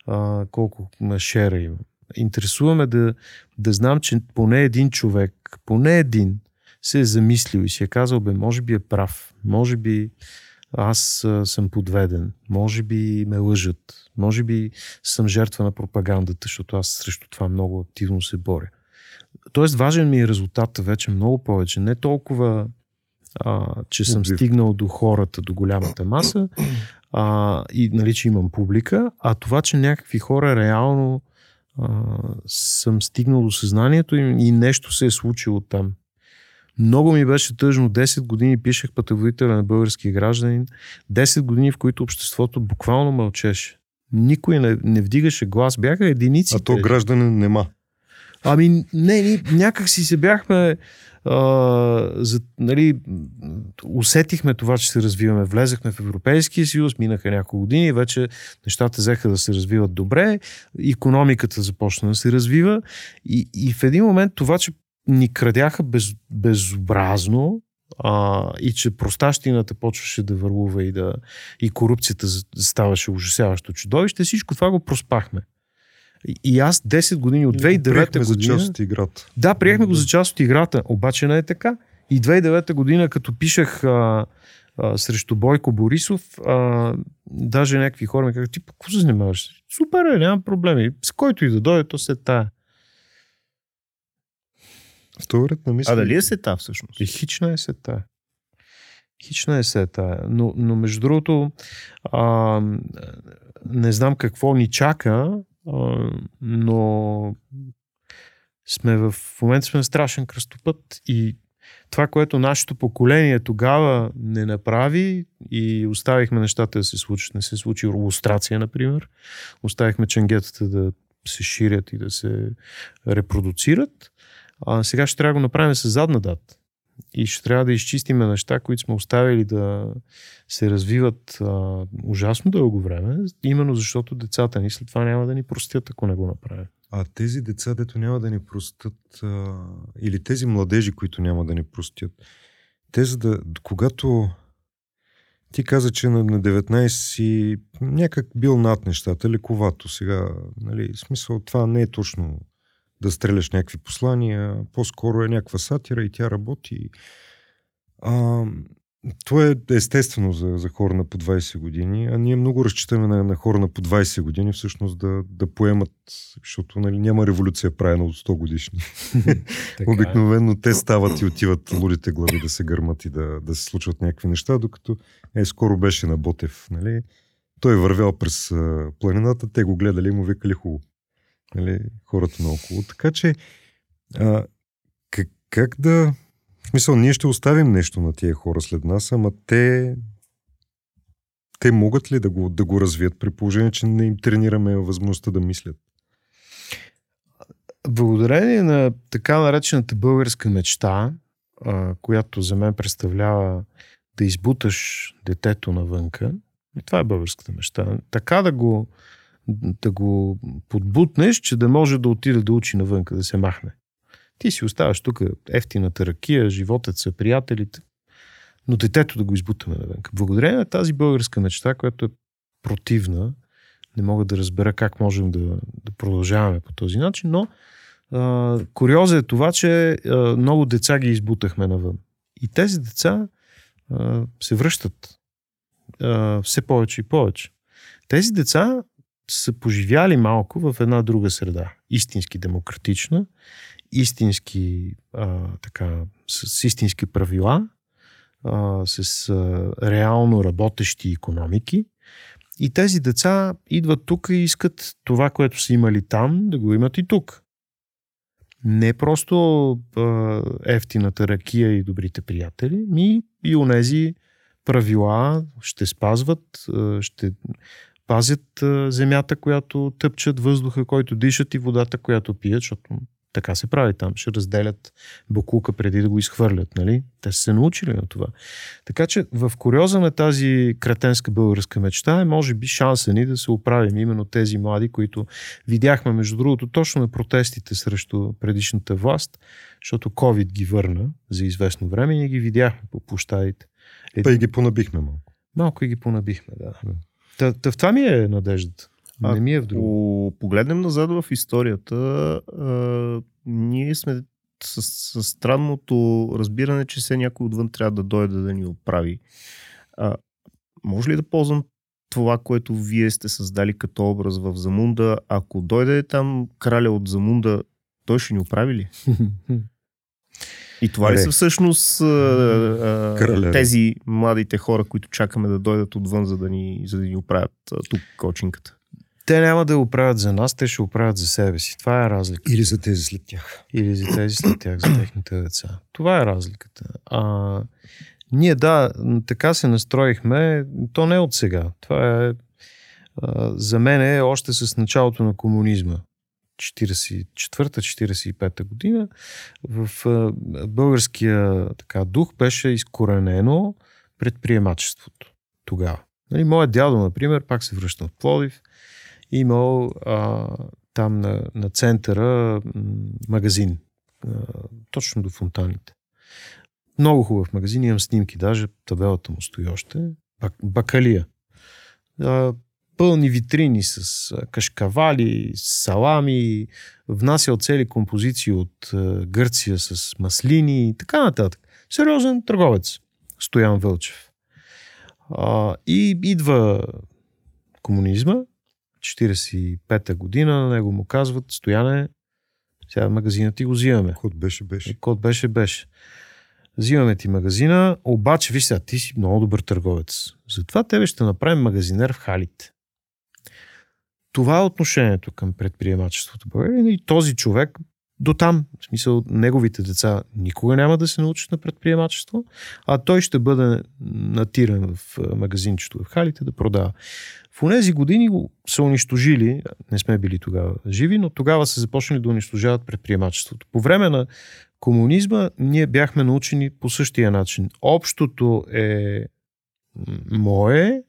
uh, колко шера имам. Интересува ме да, да знам, че поне един човек, поне един се е замислил и си е казал, бе, може би е прав, може би аз а, съм подведен, може би ме лъжат, може би съм жертва на пропагандата, защото аз срещу това много активно се боря. Тоест, важен ми е резултатът вече много повече. Не толкова, а, че съм стигнал до хората, до голямата маса а, и нали, че имам публика, а това, че някакви хора реално а, съм стигнал до съзнанието им и нещо се е случило там. Много ми беше тъжно. десет години пишех пътеводителя на българския гражданин. десет години, в които обществото буквално мълчеше. Никой не, не вдигаше глас. Бяха единици. А то гражданин нема. Ами не, ние някак си се бяхме, а, за, нали, усетихме това, че се развиваме. Влезахме в Европейския съюз, минаха няколко години, вече нещата взеха да се развиват добре, икономиката започна да се развива и, и в един момент това, че ни крадяха без, безобразно а, и че простащината почваше да върлува и, да, и корупцията ставаше ужасяващо чудовище, всичко това го проспахме. И аз десет години от две хиляди и девета година... за част от играта. Да, приехме го за част от играта, обаче не е така. И две хиляди и девета година, като пишех а, а, срещу Бойко Борисов, а, даже някакви хора ми казаха, ти по какво се занимаваш? Супер е, няма проблеми. С който и да дойде, то се тая. Вторият на мисля... А дали е сета всъщност? И хична е сета. Хична е сета. Но, но между другото, а, не знам какво ни чака, но сме в, в момента сме на страшен кръстопът и това, което нашето поколение тогава не направи и оставихме нещата да се случат. Не се случи лустрация, например. Оставихме ченгетата да се ширят и да се репродуцират. А сега ще трябва да го направим с задна дата. И ще трябва да изчистиме неща, които сме оставили да се развиват а, ужасно дълго време, именно защото децата ни след това няма да ни простят, ако не го направят. А тези деца, дето няма да ни простят, а, или тези младежи, които няма да ни простят, тези да, когато ти каза, че на, на деветнайсет си някак бил над нещата, лековато сега, нали, смисъл това не е точно да стреляш някакви послания, по-скоро е някаква сатира и тя работи. А, това е естествено за, за хора на по двайсет години, а ние много разчитаме на, на хора на по двайсет години всъщност да, да поемат, защото нали, няма революция правена от сто годишни. Обикновено те стават и отиват лудите глави да се гърмат и да, да се случват някакви неща, докато е, скоро беше на Ботев. Нали? Той вървял през а, планината, те го гледали и му викали хубаво. Нали, хората наоколо. Така че а, как, как да... В смисъл, ние ще оставим нещо на тия хора след нас, ама те те могат ли да го, да го развият при положение, че не им тренираме възможността да мислят? Благодарение на така наречената българска мечта, а, която за мен представлява да избуташ детето навънка, и това е българската мечта, така да го да го подбутнеш, че да може да отиде да учи навънка, да се махне. Ти си оставаш тук ефтината ракия, животът са, приятелите, но детето да го избутаме навънка. Благодарение на тази българска мечта, която е противна, не мога да разбера как можем да, да продължаваме по този начин, но а, куриоза е това, че а, много деца ги избутахме навън. И тези деца а, се връщат а, все повече и повече. Тези деца са поживяли малко в една друга среда. Истински демократична, истински а, така, с, с истински правила, а, с а, реално работещи икономики. И тези деца идват тук и искат това, което са имали там, да го имат и тук. Не просто а, ефтината ракия и добрите приятели, ми и онези правила ще спазват, а, ще... пазят земята, която тъпчат, въздуха, който дишат и водата, която пият, защото така се прави там. Ще разделят бокука преди да го изхвърлят. Нали? Те са се научили на това. Така че в куриоза на тази кретенска българска мечта е може би шанса ни да се оправим именно тези млади, които видяхме между другото точно на протестите срещу предишната власт, защото COVID ги върна за известно време и ги видяхме по площадите. Та и ги понабихме малко. Малко и ги понабихме, да. Та, та в това ми е надеждата. А, не ми е в друго. Ако погледнем назад в историята, а, ние сме с, с странното разбиране, че все някой отвън трябва да дойде да ни оправи. А, може ли да ползвам това, което вие сте създали като образ в Замунда? Ако дойде там краля от Замунда, той ще ни оправи ли? И това ли са всъщност а, а, тези младите хора, които чакаме да дойдат отвън, за да ни, за да ни оправят а, тук кочинката? Те няма да оправят за нас, те ще оправят за себе си. Това е разликата. Или за тези след тях. Или за тези след тях, за техните деца. Това е разликата. А, ние да, така се настроихме, то не е от сега. Това е а, за мен е още с началото на комунизма. четирийсет и четвърта четирийсет и пета година в българския така, дух беше изкоренено предприемачеството тогава. Нали, моят дядо, например, пак се връща в Пловдив, имал а, там на, на центъра магазин, а, точно до фонтаните. Много хубав магазин, имам снимки, даже табелата му стои още. Бак, бакалия. А, пълни витрини с кашкавали, салами, внасял цели композиции от Гърция с маслини и така нататък. Сериозен търговец, Стоян Вълчев. А, и идва комунизма, четирийсет и пета година, на него му казват, Стояне, сега магазина ти го взимаме. Код беше, беше. Код беше, беше. Взимаме ти магазина, обаче, виж сега, ти си много добър търговец. Затова тебе ще направим магазинер в халите. Това е отношението към предприемачеството. И този човек до там, в смисъл неговите деца никога няма да се научат на предприемачество, а той ще бъде натиран в магазинчето в халите да продава. В онези години го са унищожили, не сме били тогава живи, но тогава са започнали да унищожават предприемачеството. По време на комунизма ние бяхме научени по същия начин. Общото е мое,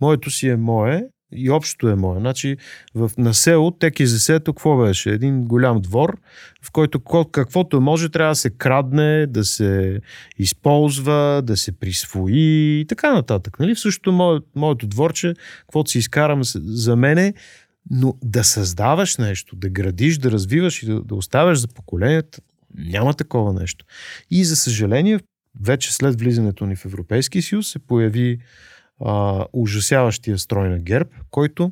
моето си е мое и общото е мое. Значи в, на село Текизесето какво беше? Един голям двор, в който каквото може трябва да се крадне, да се използва, да се присвои и така нататък. Нали? В същото мое, моето дворче, каквото си изкарам за мене, Но да създаваш нещо, да градиш, да развиваш и да, да оставяш за поколенията, няма такова нещо. И за съжаление, вече след влизането ни в Европейския съюз се появи а, ужасяващия строй на ГЕРБ, който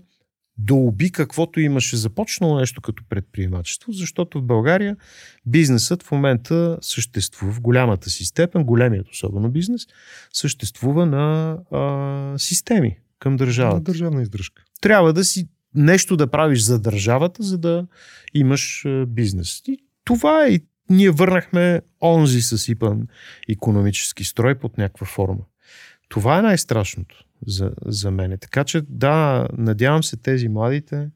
доуби каквото имаше започнало нещо като предприемачество, защото в България бизнесът в момента съществува в голямата си степен, големият особено бизнес, съществува на а, системи към държавата. На държавна издръжка. Трябва да си нещо да правиш за държавата, за да имаш бизнес. И това е. Ние върнахме онзи съсипан икономически строй под някаква форма. Това е най-страшното за, за мене. Така че да, надявам се тези младите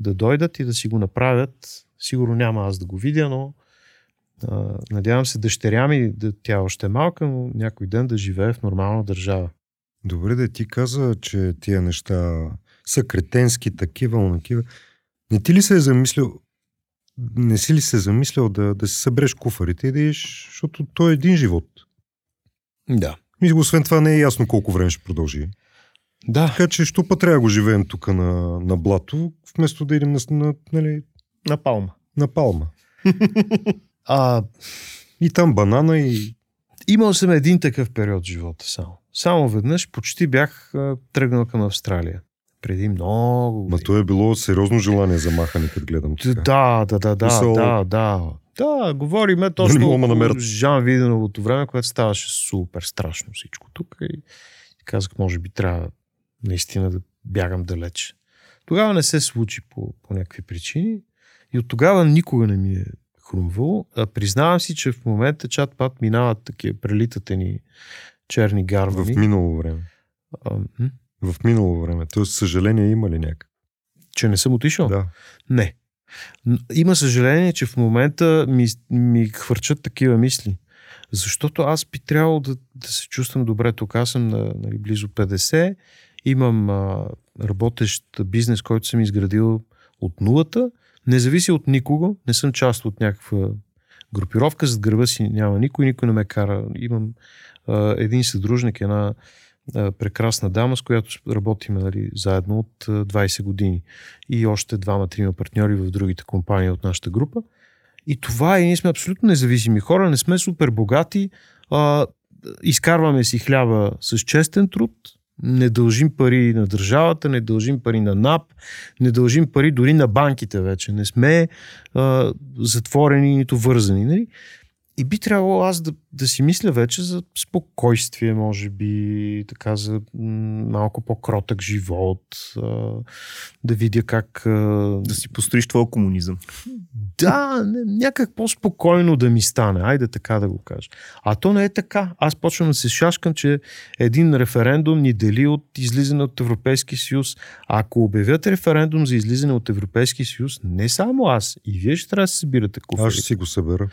да дойдат и да си го направят. Сигурно няма аз да го видя, но а, надявам се дъщеря ми, да, тя още е малка, но някой ден да живее в нормална държава. Добре, да ти каза, че тия неща са кретенски, такива, онакива. Не ти ли се е замислил, не си ли се замислял да, да си събереш куфарите и да еш, защото той е един живот. Да. И освен това не е ясно колко време ще продължи. Да. Така че, що па трябва да го живеем тук на, на блато, вместо да идем на, на, нали... на Палма. На Палма. а... И там банана и... Имал съм един такъв период в живота само. Само веднъж почти бях а, тръгнал към Австралия. Преди много години. Ма то е било сериозно желание за махане, като гледам така. Да, да, да, да, Мисъл... да, да. Да, говориме точно Жан Виденовото време, което ставаше супер страшно всичко тук и казах, може би трябва наистина да бягам далече. Тогава не се случи по, по някакви причини и от тогава никога не ми е хрумвало. А признавам си, че в момента чат-пат минават такива прелитате ни черни гарвани. В минало време. А, м- В минало време. Тоест, съжаление има ли някак? Че не съм отишъл? Да. Не. Има съжаление, че в момента ми, ми хвърчат такива мисли. Защото аз би трябвало да, да се чувствам добре тук. Аз съм на, нали, близо петдесет. Имам а, работещ бизнес, който съм изградил от нулата. Не зависи от никого. Не съм част от някаква групировка. Зад гърба си няма никой. Никой не ме кара. Имам а, един съдружник, една прекрасна дама, с която работим, нали, заедно от двайсет години. И още двама-трима партньори в другите компании от нашата група. И това е, ние сме абсолютно независими хора, не сме супер богати, а, изкарваме си хляба с честен труд, не дължим пари на държавата, не дължим пари на НАП, не дължим пари дори на банките вече. Не сме а, затворени, нито вързани. Нали? И би трябвало аз да, да си мисля вече за спокойствие, може би, така за малко по-кротък живот, да видя как... Да си построиш твой комунизъм. Да, някак по-спокойно да ми стане, айде така да го кажа. А то не е така. Аз почвам да се шашкам, че един референдум ни дели от излизане от Европейския съюз. Ако обявят референдум за излизане от Европейския съюз, не само аз, и вие ще трябва да се събирате куфарите. Аз ще си го събера.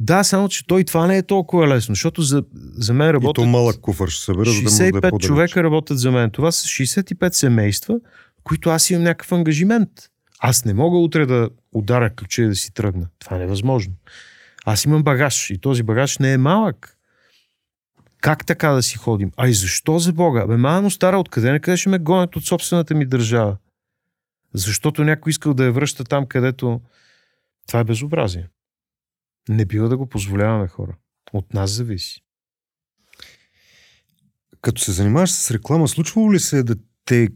Да, само че той това не е толкова лесно, защото за, за мен работят... И то малък куфър ще събера, за да може да е по-далеч. шейсет и пет човека работят за мен. Това са шейсет и пет семейства, които аз имам някакъв ангажимент. Аз не мога утре да ударя ключа и да си тръгна. Това не е възможно. Аз имам багаж и този багаж не е малък. Как така да си ходим? А и защо за Бога? Бе, мано стара, откъде накъде ще ме гонят от собствената ми държава? Защото някой искал да я връща там, където... Това е безобразие. Не бива да го позволяваме, хора. От нас зависи. Като се занимаваш с реклама, случвало ли се да те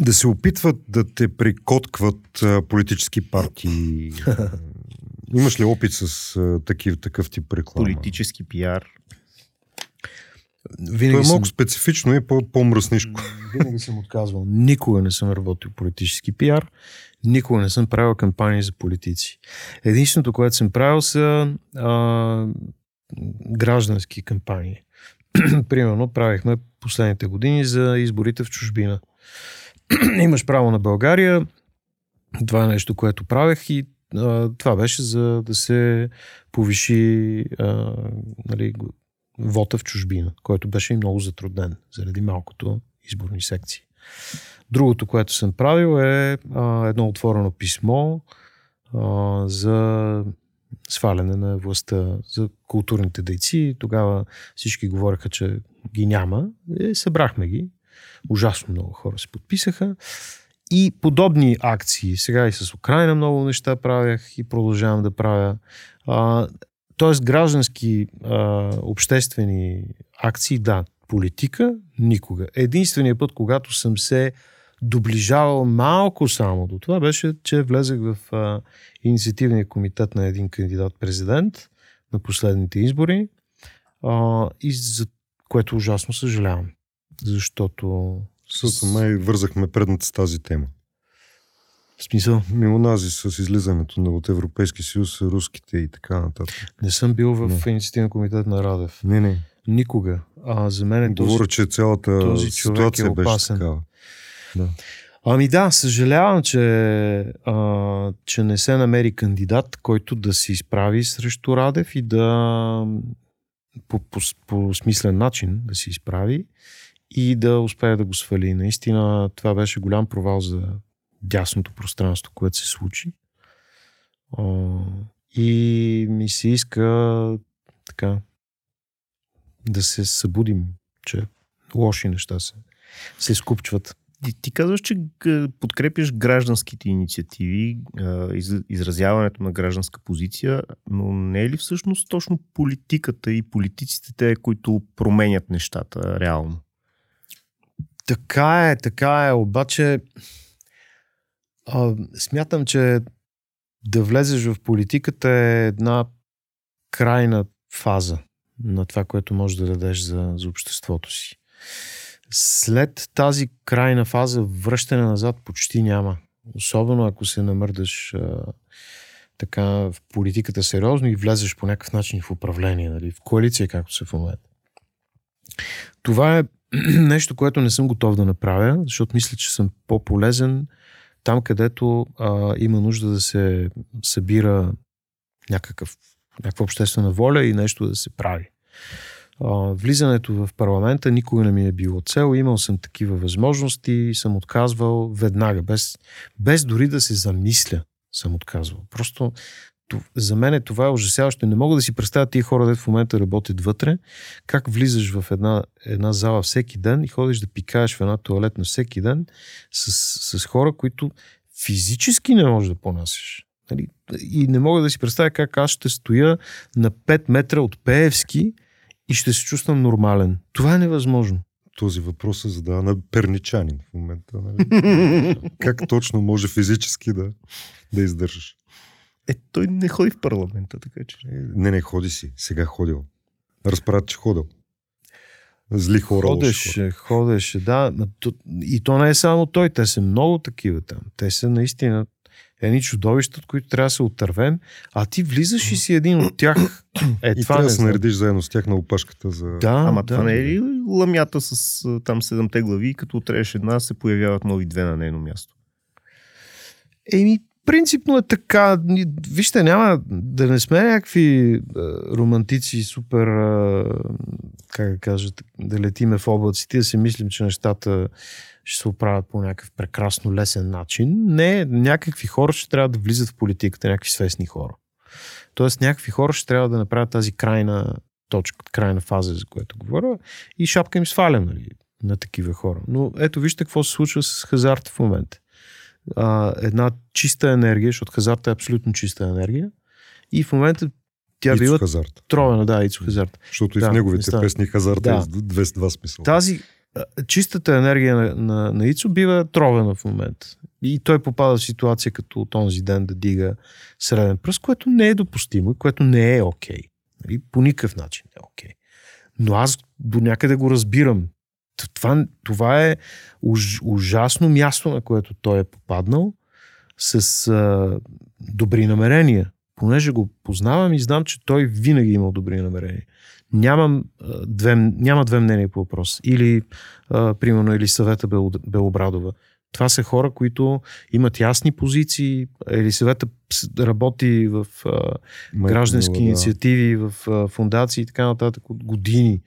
да се опитват да те прикоткват политически партии? Имаш ли опит с такив, такъв тип реклама? Политически пиар? Винаги Това е съм... малко специфично и по-мръснишко. Винаги съм отказвал. Никога не съм работил политически пиар. Никога не съм правил кампании за политици. Единственото, което съм правил, са а, граждански кампании. Примерно правихме последните години за изборите в чужбина. Имаш право на България. Това е нещо, което правех и а, това беше за да се повиши а, нали, вота в чужбина, който беше и много затруднен заради малкото изборни секции. Другото, което съм правил е а, едно отворено писмо а, за сваляне на властта за културните дейци. Тогава всички говореха, че ги няма. Е, събрахме ги. Ужасно много хора се подписаха. И подобни акции. Сега и с Украйна много неща правях и продължавам да правя. А, тоест граждански а, обществени акции, да, политика никога. Единственият път, когато съм се доближавал малко само до това, беше, че влезех в а, инициативния комитет на един кандидат-президент на последните избори, а, и за което ужасно съжалявам. Защото... Също май вързахме предната с тази тема. В смисъл? Милонази с излизането на от Европейски съюз, руските и така нататък. Не съм бил в не. инициативен комитет на Радев. Не, не. Никога. А за мен е този... Говоря, че цялата този ситуация е беше такава. Да. Ами да, съжалявам, че, а, че не се намери кандидат, който да се изправи срещу Радев и да по, по, по смислен начин да се изправи и да успее да го свали. Наистина това беше голям провал за дясното пространство, което се случи. И ми се иска така да се събудим, че лоши неща се, се скупчват. Ти, ти казваш, че подкрепиш гражданските инициативи, изразяването на гражданска позиция, но не е ли всъщност точно политиката и политиците те, които променят нещата реално? Така е, така е, обаче а, смятам, че да влезеш в политиката е една крайна фаза на това, което можеш да дадеш за, за обществото си. След тази крайна фаза връщане назад почти няма. Особено ако се намърдаш а, така в политиката сериозно и влезеш по някакъв начин в управление, нали, в коалиция, както се в момента. Това е нещо, което не съм готов да направя, защото мисля, че съм по-полезен там, където а, има нужда да се събира някакъв, някаква обществена воля и нещо да се прави. А, влизането в парламента никога не ми е било цел. Имал съм такива възможности и съм отказвал веднага, без, без дори да се замисля съм отказвал. Просто за мен това е ужасяващо. Не мога да си представя тия хора, де в момента работят вътре, как влизаш в една, една зала всеки ден и ходиш да пикаеш в една тоалетна всеки ден с, с хора, които физически не можеш да понасяш. И не мога да си представя как аз ще стоя на пет метра от Пеевски и ще се чувствам нормален. Това е невъзможно. Този въпрос се задава на перничанин в момента. Нали? Как точно може физически да, да издържаш? Е, той не ходи в парламента, така че... Не, не, ходи си. Сега ходил. Разправят, че ходил. Зли хора. Ходеше, ходеше, да. И то не е само той. Те са много такива там. Те са наистина едни чудовища, от които трябва да се отървем, а ти влизаш и си един от тях. Е, и това трябва да се наредиш заедно с тях на опашката за... Да, Ама да, това не е ли ламята с там седемте глави, като отреш една, се появяват нови две на нейно място? Еми, принципно е така. Вижте, няма да не сме някакви е, романтици, супер, е, как да кажа, да летиме в облаците, да си мислим, че нещата ще се оправят по някакъв прекрасно лесен начин. Не, някакви хора ще трябва да влизат в политиката, някакви свестни хора. Тоест някакви хора ще трябва да направят тази крайна точка, крайна фаза, за която говоря, и шапка им сваля, нали, на такива хора. Но ето вижте какво се случва с хазарта в момента. Една чиста енергия, защото хазарта е абсолютно чиста енергия. И в момента тя Ицо била хазарт. Тровена, да, Ицо хазарт. Защото да, и в неговите не песни хазарта да. Е двеста и два смисъл. Тази чистата енергия на, на, на Ицо бива тровена в момента. И той попада в ситуация като от онзи ден да дига среден пръст, което не е допустимо, което не е окей. Okay. По никакъв начин не е окей. Okay. Но аз до някъде го разбирам. Това, това е уж, ужасно място, на което той е попаднал с а, добри намерения. Понеже го познавам и знам, че той винаги имал добри намерения. Нямам, а, две, няма две мнения по въпрос. Или, а, примерно, или Съвета Белобрадова. Това са хора, които имат ясни позиции. Елисавета работи в а, граждански Май, да. инициативи, в а, фундации и така нататък от години.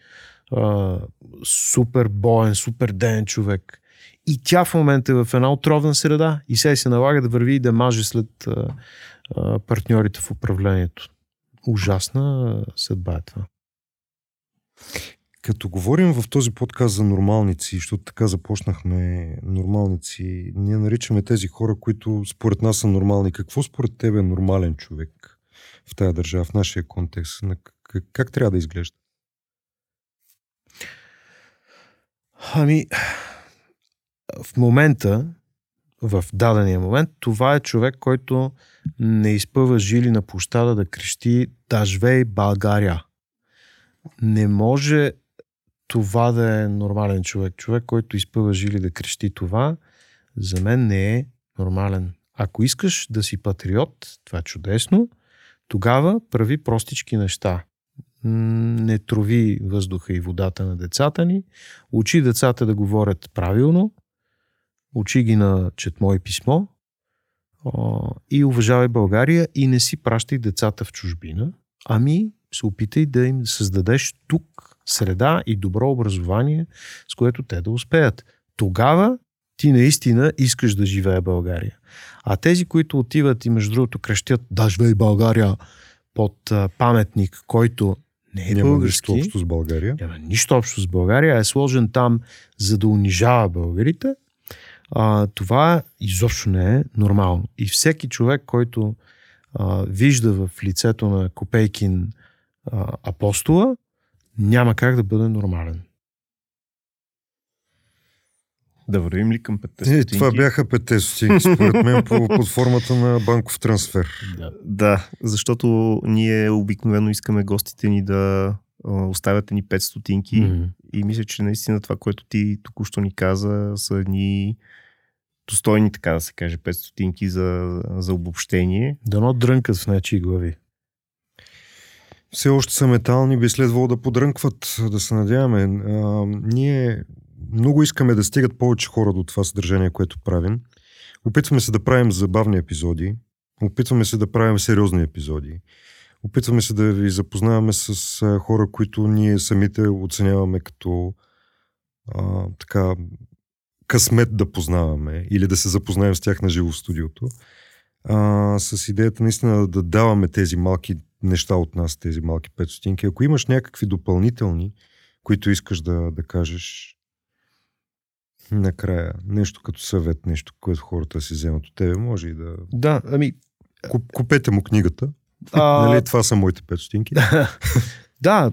Uh, супер боен, супер ден човек. И тя в момента е в една отровна среда и сега се налага да върви и да маже след uh, uh, партньорите в управлението. Ужасна съдба е това. Като говорим в този подкаст за нормалници, защото така започнахме нормалници, ние наричаме тези хора, които според нас са нормални. Какво според тебе е нормален човек в тая държава, в нашия контекст? Как, как трябва да изглежда? Ами, в момента, в дадения момент, това е човек, който не изпъва жили на площада да крещи "Да живей България". Не може това да е нормален човек. Човек, който изпъва жили да крещи това, за мен не е нормален. Ако искаш да си патриот, това е чудесно, тогава прави простички неща. Не трови въздуха и водата на децата ни, учи децата да говорят правилно, учи ги на четмо и писмо и уважавай България и не си пращай децата в чужбина, ами се опитай да им създадеш тук среда и добро образование, с което те да успеят. Тогава ти наистина искаш да живее България. А тези, които отиват и между другото крещят "Да живей България" под а, паметник, който не е български, няма нищо общо с България. Няма нищо общо с България, е сложен там, за да унижава българите. А, това изобщо не е нормално. И всеки човек, който а, вижда в лицето на Копейкин а, апостола, няма как да бъде нормален. Да вървим ли към петте стотинки? Това бяха петте стотинки, според мен, по, под формата на банков трансфер. Да. да, защото ние обикновено искаме гостите ни да оставят ни пет стотинки mm-hmm. и мисля, че наистина това, което ти току-що ни каза, са ни достойни, така да се каже, пет стотинки за, за обобщение. Дано дрънкат в нечии глави. Все още са метални, би следвало да подрънкват, да се надяваме. А, ние... Много искаме да стигат повече хора до това съдържание, което правим. Опитваме се да правим забавни епизоди. Опитваме се да правим сериозни епизоди. Опитваме се да ви запознаваме с хора, които ние самите оценяваме като а, така късмет да познаваме или да се запознаем с тях на живо в студиото. А, с идеята наистина да даваме тези малки неща от нас, тези малки пет стотинки. Ако имаш някакви допълнителни, които искаш да, да кажеш накрая, нещо като съвет, нещо, което хората си вземат от тебе, може и да... Да, ами... Купете му книгата. А... Нали, това са моите пет стотинки. Да,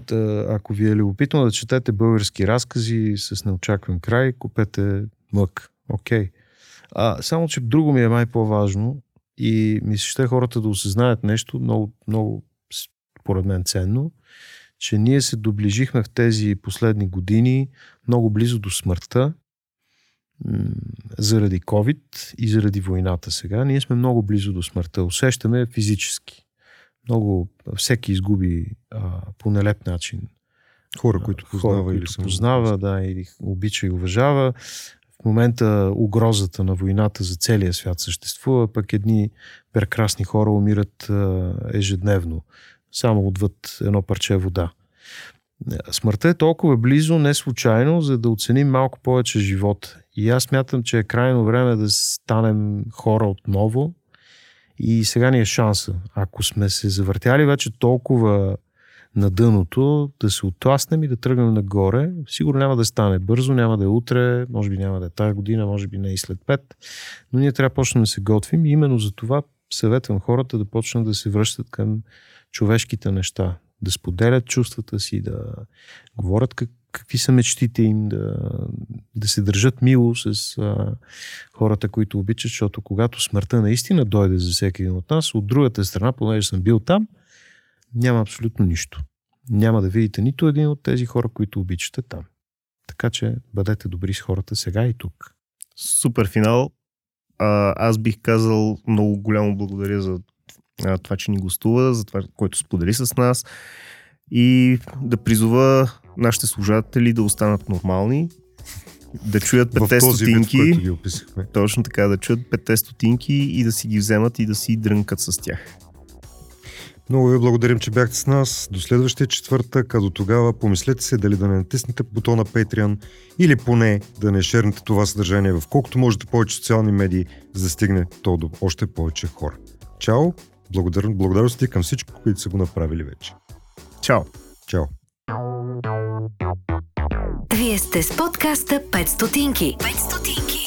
ако ви е любопитно да четете български разкази с неочакван край, купете "Мък". Окей. Okay. Само, че друго ми е май по-важно и ми се ще хората да осъзнаят нещо много, много, според мен, ценно, че ние се доближихме в тези последни години много близо до смъртта, заради COVID и заради войната сега. Ние сме много близо до смъртта. Усещаме физически. Много, всеки изгуби а, по нелеп начин. Хора, които познава, Хора, които или познава да, или обича и уважава. В момента угрозата на войната за целия свят съществува, пък едни прекрасни хора умират а, ежедневно. Само отвъд едно парче вода. Смъртта е толкова близо, не случайно, за да оценим малко повече живота. И аз смятам, че е крайно време да станем хора отново. И сега ни е шанса. Ако сме се завъртяли вече толкова на дъното, да се отласнем и да тръгнем нагоре. Сигурно няма да стане бързо, няма да е утре, може би няма да е тази година, може би не и след пет. Но ние трябва да почнем да се готвим. И именно за това съветвам хората да почнат да се връщат към човешките неща. Да споделят чувствата си, да говорят как, какви са мечтите им, да, да се държат мило с а, хората, които обичат, защото когато смъртта наистина дойде за всеки един от нас, от другата страна, понеже съм бил там, няма абсолютно нищо. Няма да видите нито един от тези хора, които обичате там. Така че бъдете добри с хората сега и тук. Супер финал. А, аз бих казал много голямо благодаря за това, че ни гостува, за това, което сподели с нас и да призова нашите служатели да останат нормални, да чуят петте стотинки, точно така, да чуят петте стотинки и да си ги вземат и да си дрънкат с тях. Много ви благодарим, че бяхте с нас. До следващия четвъртък, а до тогава помислете се дали да не натиснете бутона Patreon или поне да не шернете това съдържание в колкото можете повече социални медии, за да стигне то до още повече хора. Чао! Благодар... Благодарности към всички, които са го направили вече. Чао! Чао! Вие сте с подкаста Петстотинки. Петстотинки.